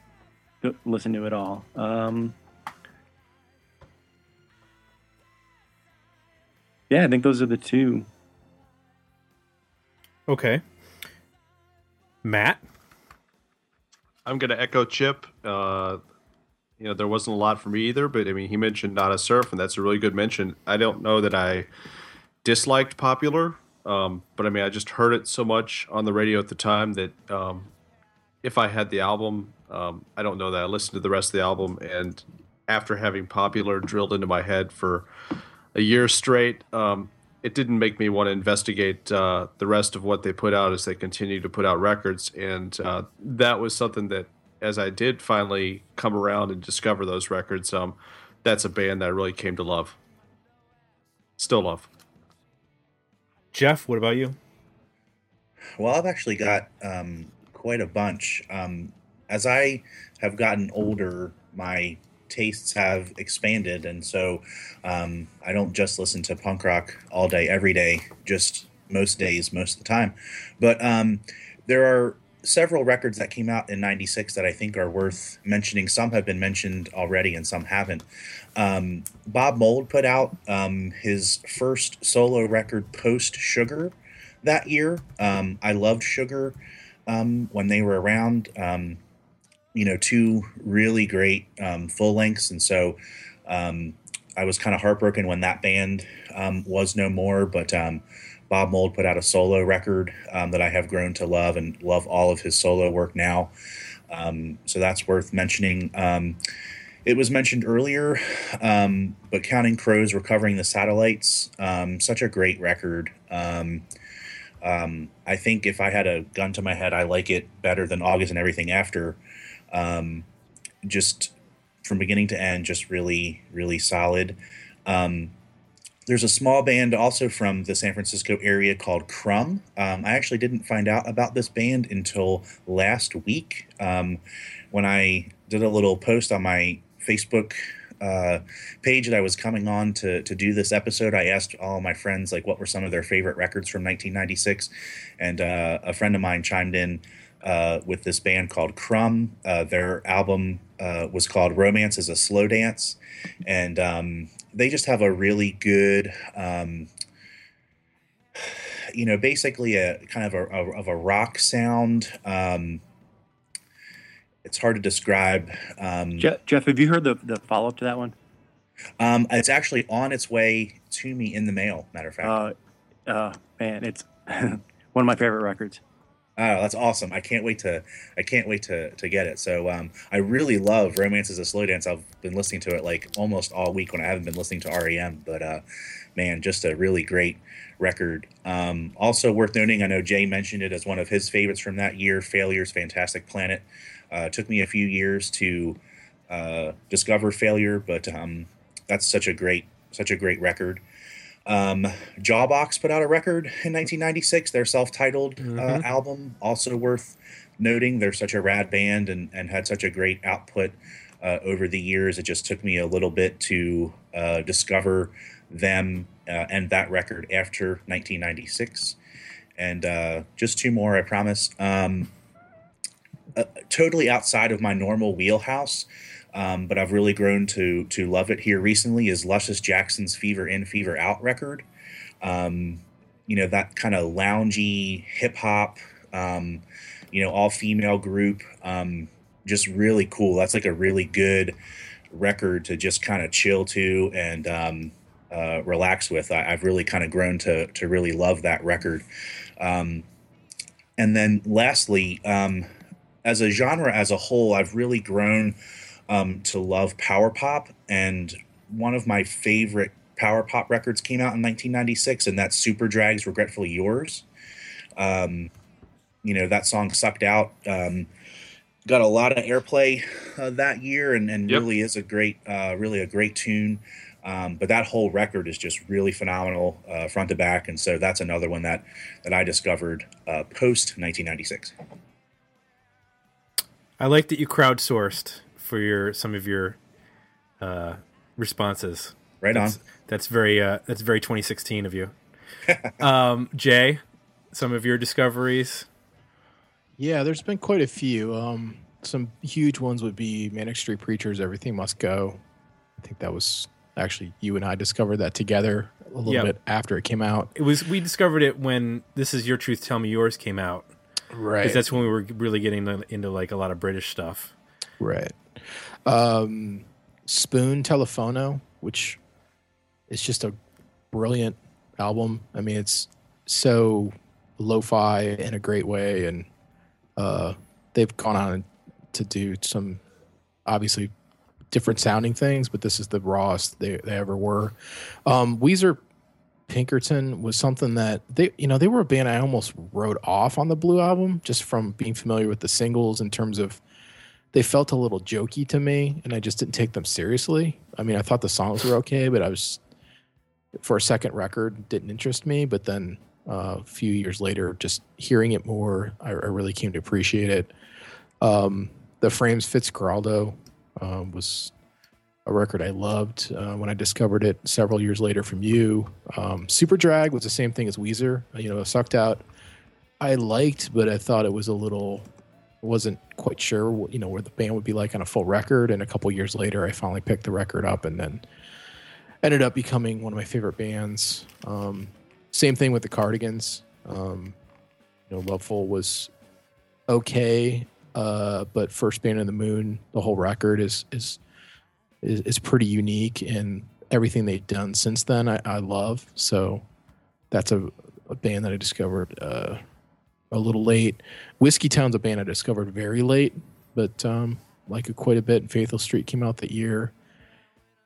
listen to it all. Um, yeah, I think those are the two. Okay. Matt? I'm going to echo Chip. Uh, you know, there wasn't a lot for me either, but I mean, he mentioned Not a Surf, and that's a really good mention. I don't know that I disliked Popular, um, but I mean, I just heard it so much on the radio at the time that um, if I had the album, um, I don't know that I listened to the rest of the album, and after having Popular drilled into my head for a year straight, um, it didn't make me want to investigate uh, the rest of what they put out as they continue to put out records. And uh, that was something that, as I did finally come around and discover those records, um, that's a band that I really came to love. Still love. Jeff, what about you? Well, I've actually got um, quite a bunch. Um, as I have gotten older, my tastes have expanded, and so um, I don't just listen to punk rock all day, every day, just most days, most of the time. But um, there are several records that came out in ninety-six that I think are worth mentioning. Some have been mentioned already and some haven't. Um, Bob Mould put out um, his first solo record post Sugar that year. Um, I loved Sugar um, when they were around. Um, you know, two really great um, full lengths. And so Um, I was kind of heartbroken when that band um, was no more, but um, Bob Mould put out a solo record um, that I have grown to love and love all of his solo work now. Um, so that's worth mentioning. Um, it was mentioned earlier, um, but Counting Crows, Recovering the Satellites, um, such a great record. Um, um, I think if I had a gun to my head, I like it better than August and Everything After. Um, just from beginning to end, just really, really solid. Um, there's a small band also from the San Francisco area called Crumb. Um, I actually didn't find out about this band until last week um, when I did a little post on my Facebook uh, page that I was coming on to to do this episode. I asked all of my friends, like, what were some of their favorite records from nineteen ninety-six? And uh, a friend of mine chimed in Uh, with this band called Crumb. Uh, their album uh, was called Romance is a Slow Dance. And um, they just have a really good, um, you know, basically a kind of a, a, of a rock sound. Um, it's hard to describe. Um, Jeff, Jeff, have you heard the, the follow-up to that one? Um, it's actually on its way to me in the mail, matter of fact. Uh, uh, man, it's one of my favorite records. Oh, that's awesome! I can't wait to I can't wait to to get it. So um, I really love "Romance Is a Slow Dance." I've been listening to it like almost all week when I haven't been listening to R E M. But uh, man, just a really great record. Um, also worth noting, I know Jay mentioned it as one of his favorites from that year. Failure's "Fantastic Planet." Uh, took me a few years to uh, discover Failure, but um, that's such a great such a great record. Um, Jawbox put out a record in nineteen ninety-six, their self-titled mm-hmm. uh, album, also worth noting. They're such a rad band and, and had such a great output uh, over the years. It just took me a little bit to uh, discover them uh, and that record after nineteen ninety-six. And uh, just two more, I promise. Um, uh, totally outside of my normal wheelhouse, Um, but I've really grown to to love it here recently, is Luscious Jackson's Fever In, Fever Out record. Um, you know, that kind of loungy hip-hop, um, you know, all-female group, um, just really cool. That's like a really good record to just kind of chill to and um, uh, relax with. I, I've really kind of grown to to really love that record. Um, and then lastly, um, as a genre as a whole, I've really grown Um, to love power pop, and one of my favorite power pop records came out in nineteen ninety-six, and that's Super Drag's Regretfully Yours. Um, you know, that song sucked out, um, got a lot of airplay uh, that year, and, and yep. really is a great, uh, really a great tune. Um, but that whole record is just really phenomenal uh, front to back, and so that's another one that that I discovered uh, post nineteen ninety-six. I like that you crowdsourced for your some of your uh, responses. Right on. That's, that's very uh, that's very twenty sixteen of you. um, Jay, some of your discoveries. Yeah, there's been quite a few. Um, some huge ones would be Manic Street Preachers, Everything Must Go. I think that was actually you and I discovered that together a little yep. bit after it came out. It was we discovered it when This Is Your Truth, Tell Me Yours came out. Right. Because that's when we were really getting into like a lot of British stuff. Right. Um, Spoon Telefono, which is just a brilliant album. I mean, it's so lo-fi in a great way, and uh, they've gone on to do some obviously different sounding things, but this is the rawest they, they ever were. Um, Weezer Pinkerton was something that they, you know, they were a band I almost wrote off on the Blue album just from being familiar with the singles in terms of. They felt a little jokey to me, and I just didn't take them seriously. I mean, I thought the songs were okay, but I was, for a second record, didn't interest me. But then uh, a few years later, just hearing it more, I, I really came to appreciate it. Um, the Frames' Fitzcarraldo uh, was a record I loved uh, when I discovered it several years later from you. Um, Super Drag was the same thing as Weezer. You know, Sucked Out I liked, but I thought it was a little... wasn't quite sure what, you know, where the band would be like on a full record. And a couple years later, I finally picked the record up and then ended up becoming one of my favorite bands. Um, same thing with the Cardigans. Um, you know, Loveful was okay. Uh, but First Band in the Moon, the whole record is, is is, is pretty unique, and everything they've done since then I, I love. So that's a, a band that I discovered uh, a little late. Whiskeytown's a band I discovered very late, but um, like it quite a bit. And Faithful Street came out that year.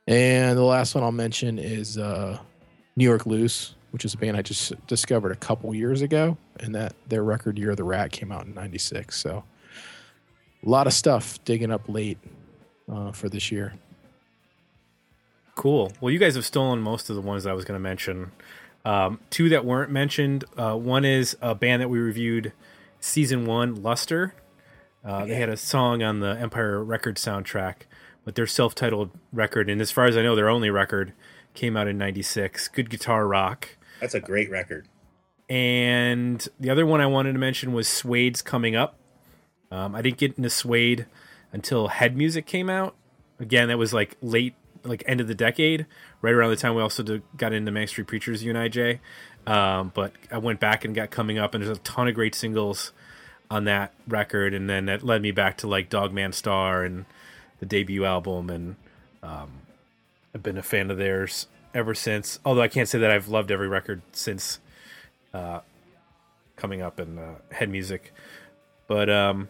And the last one I'll mention is uh, New York Loose, which is a band I just discovered a couple years ago, and that their record Year of the Rat came out in ninety-six. So a lot of stuff digging up late uh, for this year. Cool. Well, you guys have stolen most of the ones that I was going to mention. Um, two that weren't mentioned. Uh, one is a band that we reviewed season one, Luster. Uh, yeah. They had a song on the Empire Records soundtrack, but their self-titled record, and as far as I know, their only record, came out in ninety-six. Good guitar rock. That's a great record. And the other one I wanted to mention was Suede's Coming Up. Um, I didn't get into Suede until Head Music came out. Again, that was like late, like end of the decade, right around the time we also did, got into Manic Street Preachers, you and I, Jay. Um, but I went back and got Coming Up, and there's a ton of great singles on that record, and then that led me back to like Dogman Star and the debut album, and um, I've been a fan of theirs ever since. Although I can't say that I've loved every record since uh, Coming Up and uh, Head Music. But um,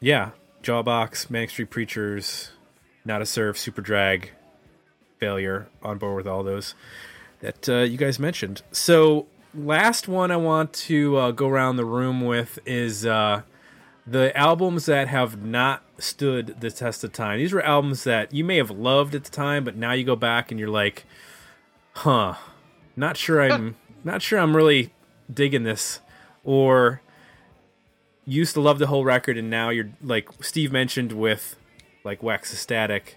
yeah, Jawbox, Manic Street Preachers, Not a Serve, Super Drag, Failure, on board with all those that uh, you guys mentioned. So last one I want to uh, go around the room with is uh, the albums that have not stood the test of time. These were albums that you may have loved at the time, but now you go back and you're like, huh, not sure I'm not sure I'm really digging this. Or you used to love the whole record, and now you're like Steve mentioned with like Wax Estatic,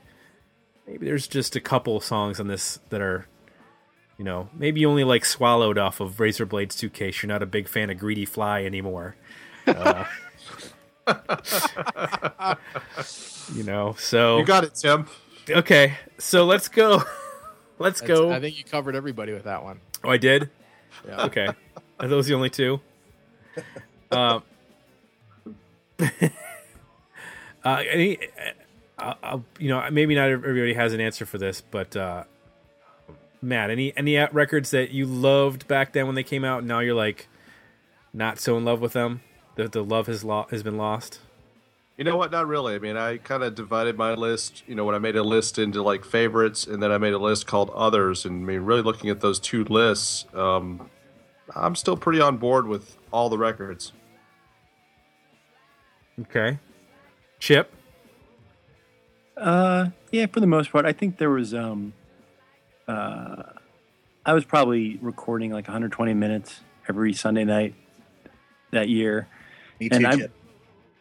maybe there's just a couple songs on this that are, you know, maybe you only like swallowed off of Razorblade Suitcase. You're not a big fan of Greedy Fly anymore. Uh, you know, so you got it, Tim. Okay, so let's go. Let's That's, go. I think you covered everybody with that one. Oh, I did? Yeah. Okay. Are those the only two? Um. Uh, uh, any. I'll, you know, maybe not everybody has an answer for this, but uh, Matt, any any records that you loved back then when they came out, and now you're like not so in love with them? The the love has lo- has been lost. You know what? Not really. I mean, I kind of divided my list. You know, when I made a list into like favorites, and then I made a list called others. And I mean, really looking at those two lists, um, I'm still pretty on board with all the records. Okay, Chip. Uh, yeah, for the most part, I think there was, um, uh, I was probably recording like one hundred twenty minutes every Sunday night that year. Me too, and I, Chip.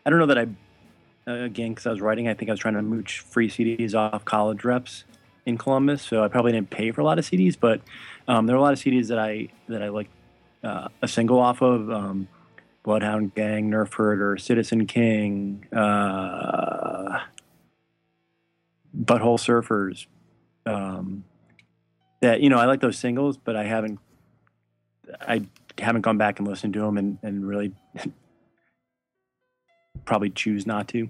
I don't know that I, uh, again, cause I was writing, I think I was trying to mooch free C Ds off college reps in Columbus. So I probably didn't pay for a lot of C Ds, but, um, there were a lot of C Ds that I, that I liked, uh, a single off of, um, Bloodhound Gang, Nerf Herder, Citizen King, uh, Butthole Surfers, um, that, you know, I like those singles, but I haven't, I haven't gone back and listened to them and, and really probably choose not to.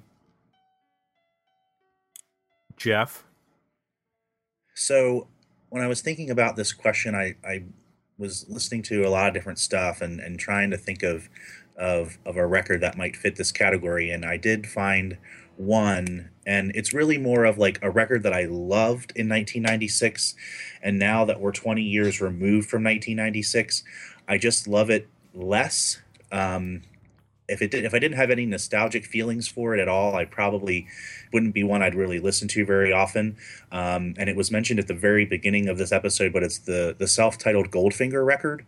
Jeff? So when I was thinking about this question, I, I was listening to a lot of different stuff and, and trying to think of, of, of a record that might fit this category. And I did find one, and it's really more of like a record that I loved in nineteen ninety-six, and now that we're twenty years removed from nineteen ninety-six, I just love it less. Um, if it did, if I didn't have any nostalgic feelings for it at all, I probably wouldn't be one I'd really listen to very often. Um, and it was mentioned at the very beginning of this episode, but it's the the self-titled Goldfinger record.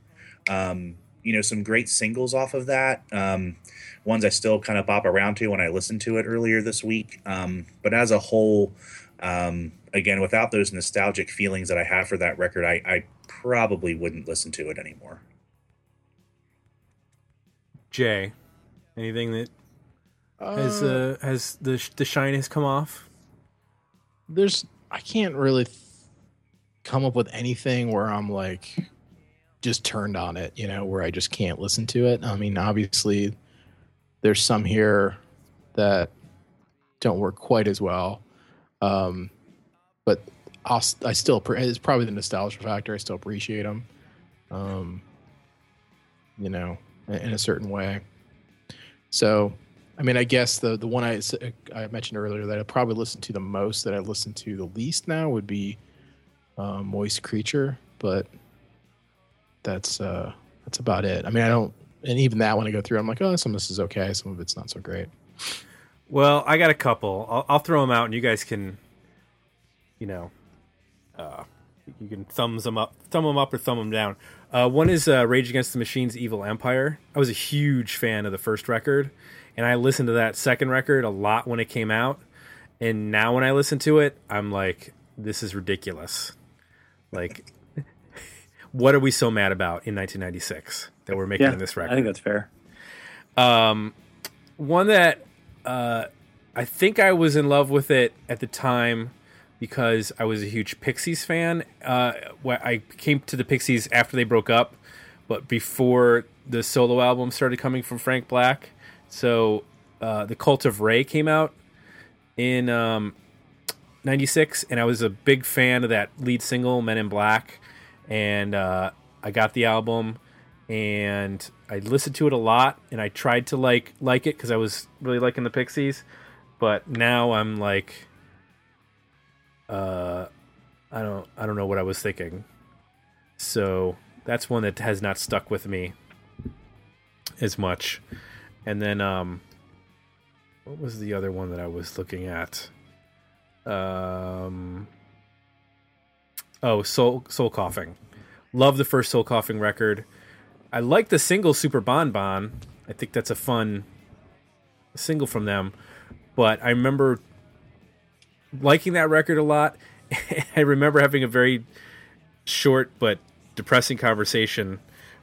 Um, you know, some great singles off of that. Um, ones I still kind of bop around to when I listened to it earlier this week. Um, but as a whole, um, again, without those nostalgic feelings that I have for that record, I, I probably wouldn't listen to it anymore. Jay, anything that uh, has, uh, has the, the shine has come off? There's, I can't really th- come up with anything where I'm like, just turned on it, you know, where I just can't listen to it. I mean, obviously there's some here that don't work quite as well. Um, but I'll, I still, it's probably the nostalgia factor. I still appreciate them, um, you know, in a certain way. So, I mean, I guess the the one I, I mentioned earlier that I probably listen to the most, that I listen to the least now, would be uh, Moist Creature, but that's uh, that's about it. I mean, I don't, and even that when I go through, I'm like, oh, some of this is okay, some of it's not so great. Well, I got a couple. I'll, I'll throw them out, and you guys can, you know, uh, you can thumbs them up, thumb them up, or thumb them down. Uh, one is uh, Rage Against the Machine's Evil Empire. I was a huge fan of the first record, and I listened to that second record a lot when it came out. And now when I listen to it, I'm like, this is ridiculous. Like, what are we so mad about in nineteen ninety-six that we're making yeah, this record? I think that's fair. Um, one that uh, I think I was in love with it at the time, because I was a huge Pixies fan. Uh, I came to the Pixies after they broke up, but before the solo album started coming from Frank Black. So uh, The Cult of Ray came out in um, ninety-six, and I was a big fan of that lead single, Men in Black. And uh, I got the album, and I listened to it a lot, and I tried to like like it because I was really liking the Pixies. But now I'm like... Uh, I don't, I don't know what I was thinking. So that's one that has not stuck with me as much. And then, um, what was the other one that I was looking at? Um, oh, Soul, Soul Coughing. Love the first Soul Coughing record. I like the single Super Bon Bon. I think that's a fun single from them. But I remember liking that record a lot. I remember having a very short but depressing conversation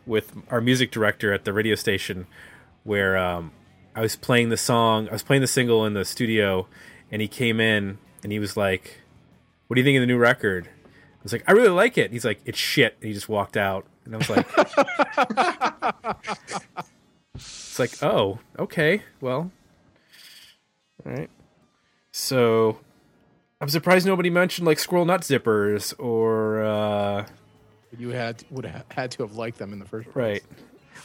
with our music director at the radio station, where um, I was playing the song, I was playing the single in the studio, and he came in and he was like, "What do you think of the new record?" I was like, "I really like it." And he's like, "It's shit." And he just walked out, and I was like, "It's like, oh, okay, well, all right." So I'm surprised nobody mentioned like Squirrel Nut Zippers, or uh, you had would have had to have liked them in the first place, right?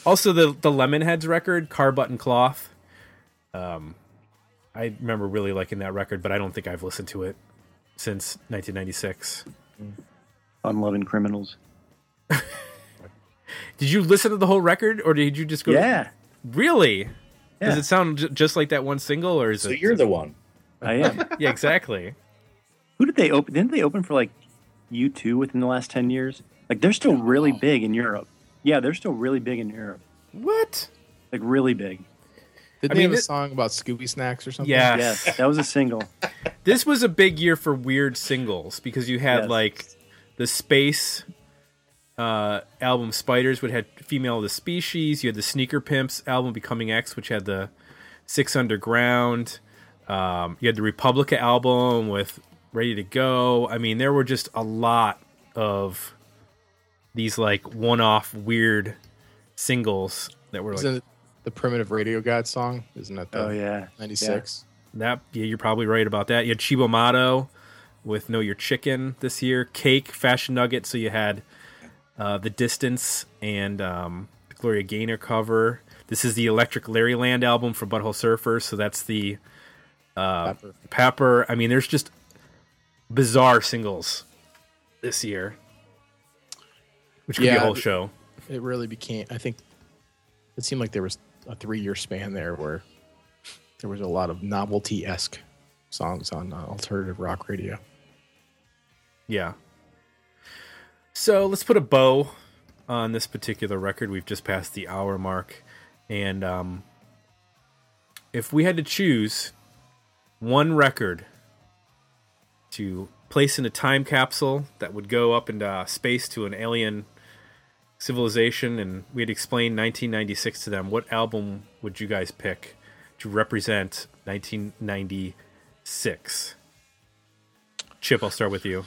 Also, the the Lemonheads record, Car Button Cloth. Um, I remember really liking that record, but I don't think I've listened to it since nineteen ninety-six. Fun-loving criminals. Did you listen to the whole record, or did you just go? Yeah, to... really? Yeah. Does it sound j- just like that one single, or is so it? So you're the one. I am. Yeah, exactly. Who did they open? Didn't they open for like U two within the last ten years? Like they're still really big in Europe. Yeah, they're still really big in Europe. What? Like really big. Did I they mean, have a song about Scooby Snacks or something? Yes, yes, that was a single. This was a big year for weird singles, because you had yes. like the Space uh, album Spiders, which had Female of the Species. You had the Sneaker Pimps album Becoming X, which had the Six Underground. Um, you had the Republica album with Ready to Go. I mean, there were just a lot of these like one-off weird singles that were isn't like the Primitive Radio God song, isn't that? The oh yeah, ninety-six. Yeah. That yeah, you're probably right about that. You had Chibomato with Know Your Chicken this year. Cake, Fashion Nugget. So you had uh, the Distance and um, the Gloria Gaynor cover. This is the Electric Larryland album from Butthole Surfers. So that's the uh, Pepper. Pepper. I mean, there's just bizarre singles this year, which could yeah, be a whole show. It really became, I think it seemed like there was a three-year span there where there was a lot of novelty-esque songs on uh, alternative rock radio. Yeah. So let's put a bow on this particular record. We've just passed the hour mark, and um, if we had to choose one record to place in a time capsule that would go up into uh, space to an alien civilization, and we'd explain nineteen ninety-six to them, what album would you guys pick to represent nineteen ninety-six? Chip, I'll start with you.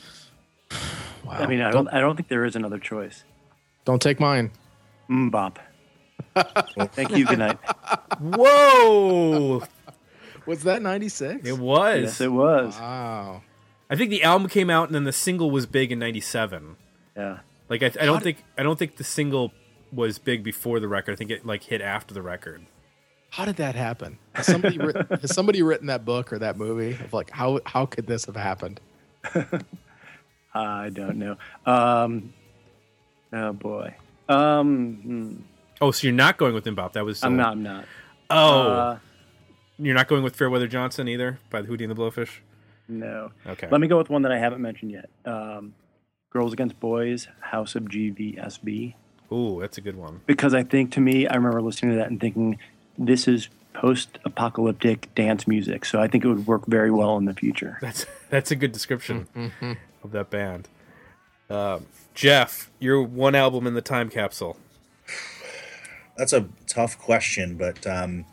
Wow. I mean, I don't, I don't think there is another choice. Don't take mine. Mbop. Thank you. Good night. Whoa. Was that ninety-six? It was. Yes, it was. Wow. I I think the album came out and then the single was big in ninety-seven. Yeah. Like I, I don't did, think I don't think the single was big before the record. I think it like hit after the record. How did that happen? Has somebody written, has somebody written that book or that movie of like how how could this have happened? I don't know. Um, oh boy. Um, hmm. Oh, so you're not going with Mbop. That was so... I'm not. I'm not. Oh, uh, you're not going with Fairweather Johnson either by the Hootie and the Blowfish. No. Okay. Let me go with one that I haven't mentioned yet. Um, Girls Against Boys, House of G V S B. Ooh, that's a good one. Because I think, to me, I remember listening to that and thinking, this is post-apocalyptic dance music. So I think it would work very well in the future. That's that's a good description mm-hmm. of that band. Uh, Jeff, your one album in the time capsule. That's a tough question, but um,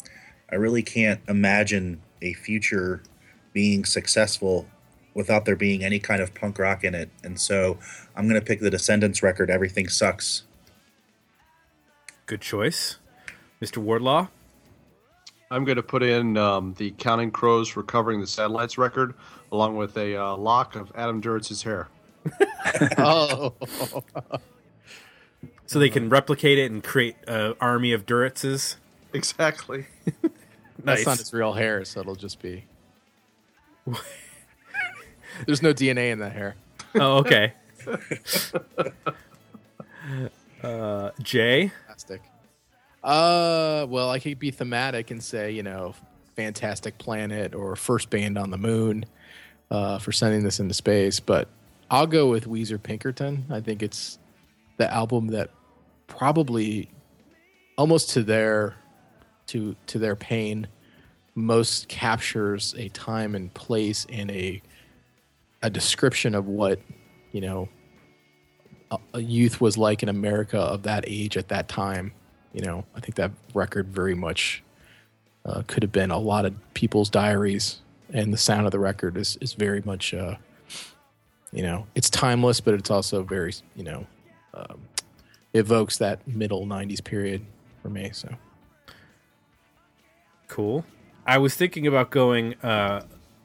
I really can't imagine a future being successful without there being any kind of punk rock in it. And so I'm going to pick the Descendants record, Everything Sucks. Good choice. Mister Wardlaw? I'm going to put in um, the Counting Crows Recovering the Satellites record, along with a uh, lock of Adam Duritz's hair. Oh. So they can replicate it and create an army of Duritz's? Exactly. Nice. That's not his real hair, so it'll just be... There's no D N A in that hair. Oh, okay. uh, Jay? Fantastic. Uh, well, I could be thematic and say, you know, Fantastic Planet or First Band on the Moon uh, for sending this into space. But I'll go with Weezer Pinkerton. I think it's the album that probably almost to their to to their pain most captures a time and place and a a description of what, you know, a, a youth was like in America of that age at that time. You know, I think that record very much uh, could have been a lot of people's diaries, and the sound of the record is, is very much, uh, you know, it's timeless, but it's also very, you know, um, evokes that middle nineties period for me, so. Cool. I was thinking about going... Uh...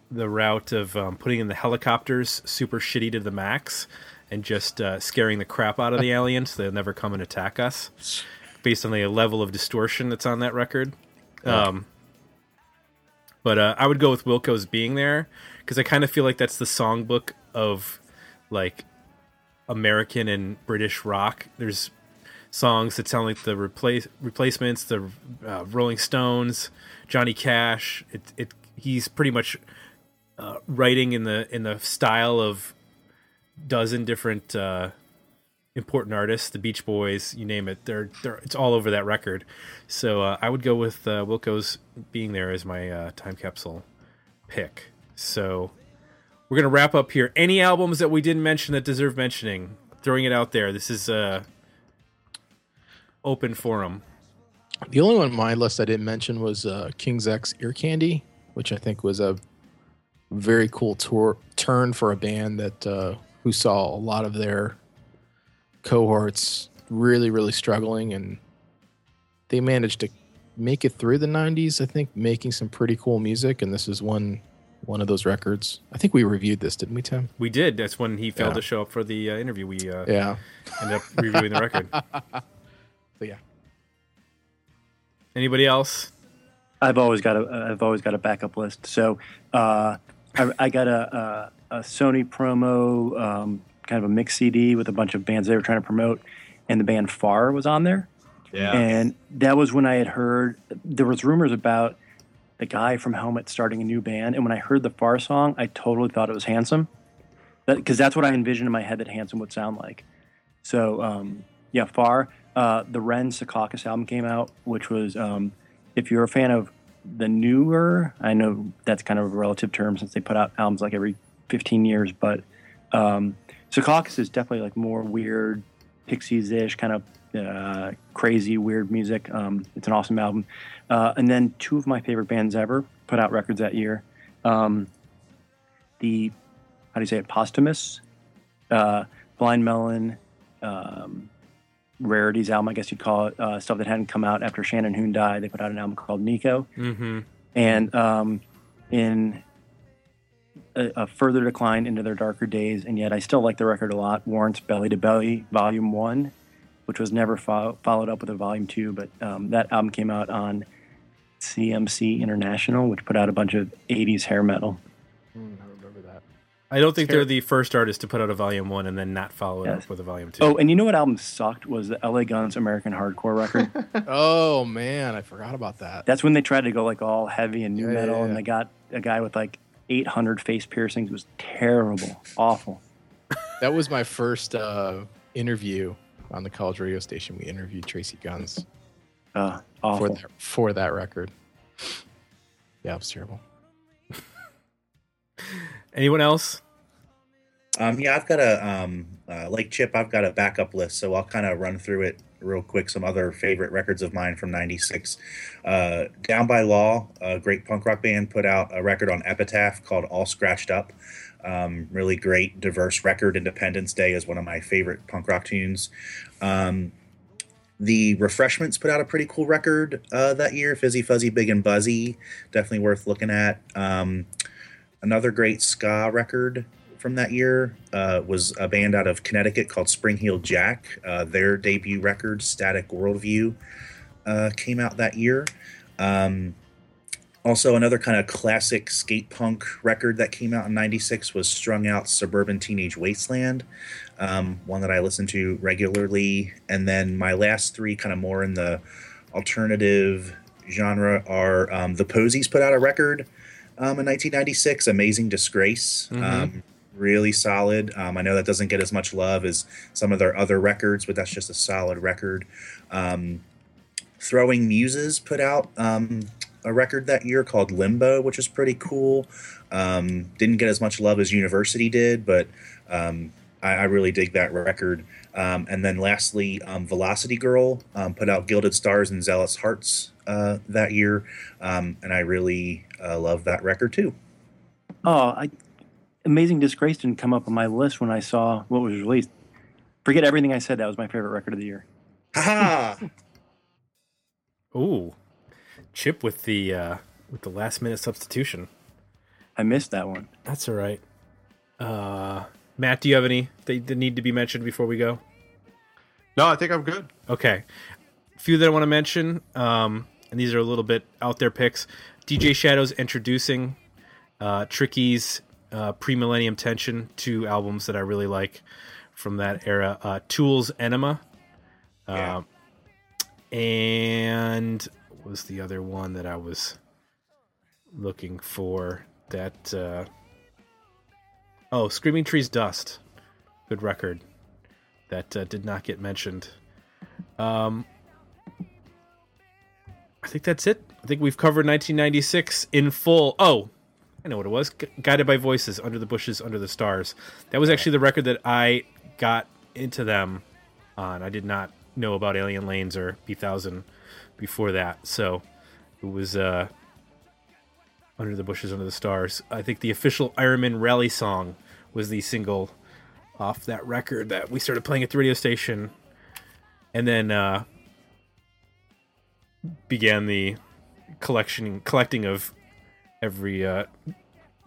the route of um, putting in the helicopters super shitty to the max and just uh, scaring the crap out of the aliens so they'll never come and attack us based on the level of distortion that's on that record. Um, but uh, I would go with Wilco's Being There because I kind of feel like that's the songbook of like American and British rock. There's songs that sound like the replace- Replacements, the uh, Rolling Stones, Johnny Cash. It, it he's pretty much... Uh, writing in the in the style of dozen different uh, important artists, the Beach Boys, you name it, they're, they're it's all over that record. So uh, I would go with uh, Wilco's Being There as my uh, time capsule pick. So we're gonna wrap up here. Any albums that we didn't mention that deserve mentioning? Throwing it out there. This is uh, open forum. The only one on my list I didn't mention was uh, King's X Ear Candy, which I think was a very cool tour turn for a band that uh, who saw a lot of their cohorts really, really struggling, and they managed to make it through the nineties. I think making some pretty cool music, and this is one one of those records. I think we reviewed this, didn't we, Tim? We did. That's when he failed yeah. to show up for the uh, interview. We uh, yeah ended up reviewing the record. So yeah. Anybody else? I've always got a I've always got a backup list. So. Uh, I, I got a, a, a Sony promo, um, kind of a mix C D with a bunch of bands they were trying to promote, and the band F A R was on there. Yeah. And that was when I had heard there was rumors about the guy from Helmet starting a new band, and when I heard the F A R song, I totally thought it was Handsome, because that, that's what I envisioned in my head that Handsome would sound like. So um, yeah, F A R. Uh, the Ren Secaucus album came out, which was um, if you're a fan of the newer, I know that's kind of a relative term since they put out albums like every fifteen years, but um, Secaucus is definitely like more weird, Pixies-ish, kind of uh, crazy, weird music. Um, it's an awesome album. Uh, and then two of my favorite bands ever put out records that year. Um, the, how do you say it, Posthumous, uh, Blind Melon, um, Rarities album, I guess you'd call it, uh, stuff that hadn't come out after Shannon Hoon died. They put out an album called Nico. Mm-hmm. And um, in a, a further decline into their darker days, and yet I still like the record a lot. Warrant's Belly to Belly, Volume one, which was never fo- followed up with a Volume two, but um, that album came out on C M C International, which put out a bunch of eighties hair metal. Mm, I remember that. I don't think they're the first artist to put out a Volume one and then not follow it yes. up with a Volume two. Oh, and you know what album sucked was the L A Guns American Hardcore record. Oh, man, I forgot about that. That's when they tried to go like all heavy and new yeah, metal, yeah, yeah. and they got a guy with like eight hundred face piercings. It was terrible, awful. That was my first uh, interview on the college radio station. We interviewed Tracy Guns. Uh, for that, for that record. Yeah, it was terrible. Anyone else? Um, yeah, I've got a, um, uh, like Chip, I've got a backup list, so I'll kind of run through it real quick. Some other favorite records of mine from ninety-six. Uh, Down by Law, a great punk rock band, put out a record on Epitaph called All Scratched Up. Um, really great, diverse record. Independence Day is one of my favorite punk rock tunes. Um, The Refreshments put out a pretty cool record uh, that year, Fizzy Fuzzy Big and Buzzy, definitely worth looking at. Um, another great ska record from that year uh, was a band out of Connecticut called Springheel Jack. Uh, their debut record, Static Worldview, uh, came out that year. Um, also, another kind of classic skate punk record that came out in ninety-six was Strung Out Suburban Teenage Wasteland. Um, one that I listen to regularly. And then my last three, kind of more in the alternative genre, are um, The Posies put out a record um, in nineteen ninety-six, Amazing Disgrace. Mm-hmm. Um, really solid. Um, I know that doesn't get as much love as some of their other records, but that's just a solid record. Um, Throwing Muses put out um, a record that year called Limbo, which is pretty cool. Um, didn't get as much love as University did, but... Um, I really dig that record. Um, and then lastly, um, Velocity Girl um, put out Gilded Stars and Zealous Hearts uh, that year. Um, and I really uh, love that record too. Oh, I, Amazing Disgrace didn't come up on my list when I saw what was released. Forget everything I said. That was my favorite record of the year. Ha ha! Ooh. Chip with the, uh, with the last minute substitution. I missed that one. That's all right. Uh... Matt, do you have any that need to be mentioned before we go? No, I think I'm good. Okay. A few that I want to mention, um, and these are a little bit out there picks. D J Shadow's Introducing, uh, Tricky's uh, Pre-Millennium Tension, two albums that I really like from that era. Uh, Tool's Enema. Uh, yeah. And what was the other one that I was looking for that... Uh, Oh, Screaming Trees Dust, good record that uh, did not get mentioned. Um, I think that's it. I think we've covered nineteen ninety-six in full. Oh, I know what it was. Gu- Guided by Voices, Under the Bushes, Under the Stars. That was actually the record that I got into them on. I did not know about Alien Lanes or B one thousand before that, so it was... Uh, Under the Bushes, Under the Stars. I think the official Ironman Rally song was the single off that record that we started playing at the radio station, and then uh, began the collection collecting of every uh,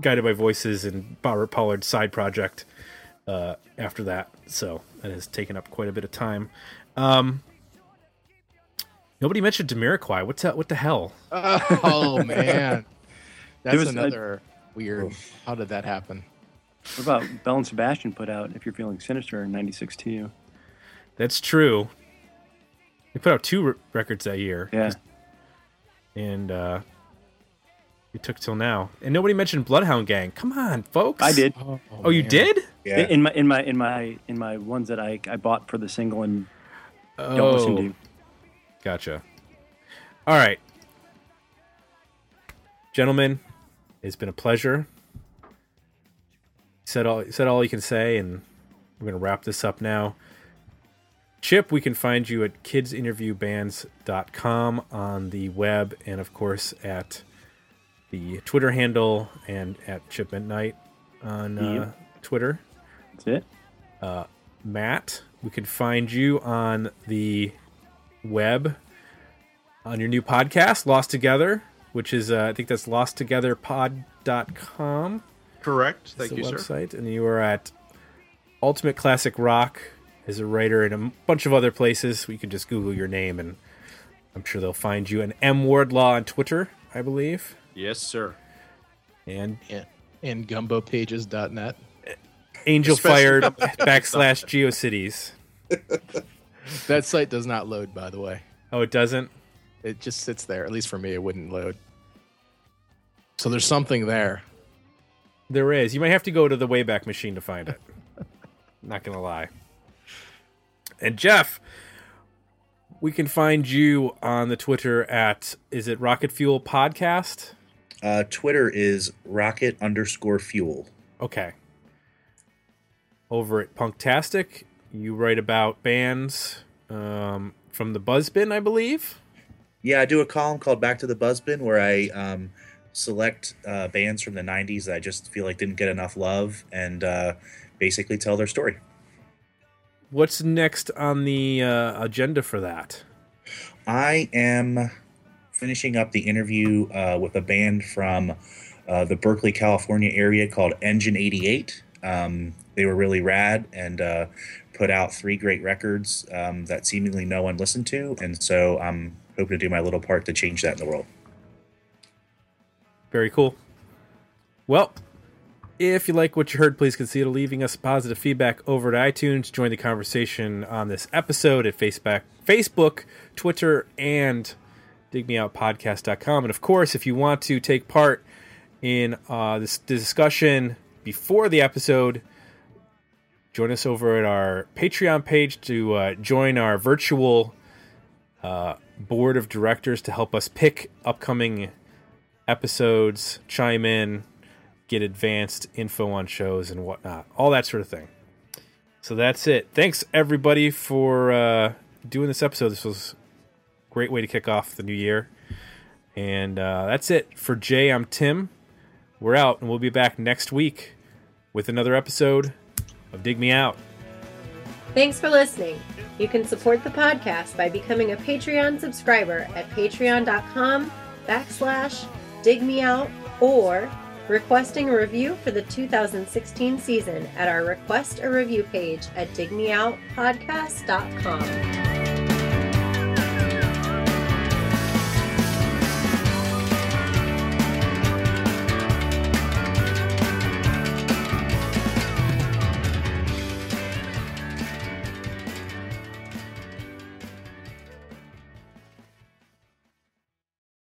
Guided by Voices and Robert Pollard side project uh, after that. So that has taken up quite a bit of time. Um, nobody mentioned Jamiroquai. What's that? What the hell? Oh man. That's was, another I, weird. Oh. How did that happen? What about Bell and Sebastian put out If You're Feeling Sinister in ninety-six to you? That's true. They put out two re- records that year. Yeah. And uh, it took till now. And nobody mentioned Bloodhound Gang. Come on, folks. I did. Oh, oh, oh you did? Yeah. In my in my in my in my ones that I I bought for the single and oh. don't listen to. Gotcha. All right. Gentlemen, it's been a pleasure. Said all said all you can say, and we're going to wrap this up now. Chip, we can find you at kids interview bands dot com on the web, and of course at the Twitter handle and at Chip Midnight on uh, Twitter. That's it. Uh, Matt, we can find you on the web on your new podcast, Lost Together, which is, uh, I think that's lost together pod dot com. Correct. Thank you, website. Sir. And you were at Ultimate Classic Rock as a writer and a bunch of other places. You can just Google your name, and I'm sure they'll find you. And M. Wardlaw on Twitter, I believe. Yes, sir. And yeah. and gumbo pages dot net. Angel Fire backslash GeoCities. That site does not load, by the way. Oh, it doesn't? It just sits there. At least for me, it wouldn't load. So there's something there. There is. You might have to go to the Wayback Machine to find it. Not going to lie. And Jeff, we can find you on the Twitter at, is it Rocket Fuel Podcast? Uh, Twitter is rocket underscore fuel. Okay. Over at Punktastic, you write about bands um, from the Buzzbin, I believe. Yeah, I do a column called Back to the Buzzbin where I um, select uh, bands from the nineties that I just feel like didn't get enough love and uh, basically tell their story. What's next on the uh, agenda for that? I am finishing up the interview uh, with a band from uh, the Berkeley, California area called Engine eighty-eight. Um, they were really rad and uh, put out three great records um, that seemingly no one listened to. And so I'm hoping to do my little part to change that in the world. Very cool. Well, if you like what you heard, please consider leaving us positive feedback over at iTunes. Join the conversation on this episode at Facebook, Facebook, Twitter, and dig me out podcast dot com. And of course, if you want to take part in uh, this, this discussion before the episode, join us over at our Patreon page to uh, join our virtual uh, board of directors to help us pick upcoming episodes, chime in, get advanced info on shows and whatnot, all that sort of thing. So that's it. Thanks, everybody, for uh, doing this episode. This was a great way to kick off the new year. And uh, that's it. For Jay, I'm Tim. We're out, and we'll be back next week with another episode of Dig Me Out. Thanks for listening. You can support the podcast by becoming a Patreon subscriber at patreon.com backslash dig me out or requesting a review for the two thousand sixteen season at our Request a Review page at dig me out podcast dot com.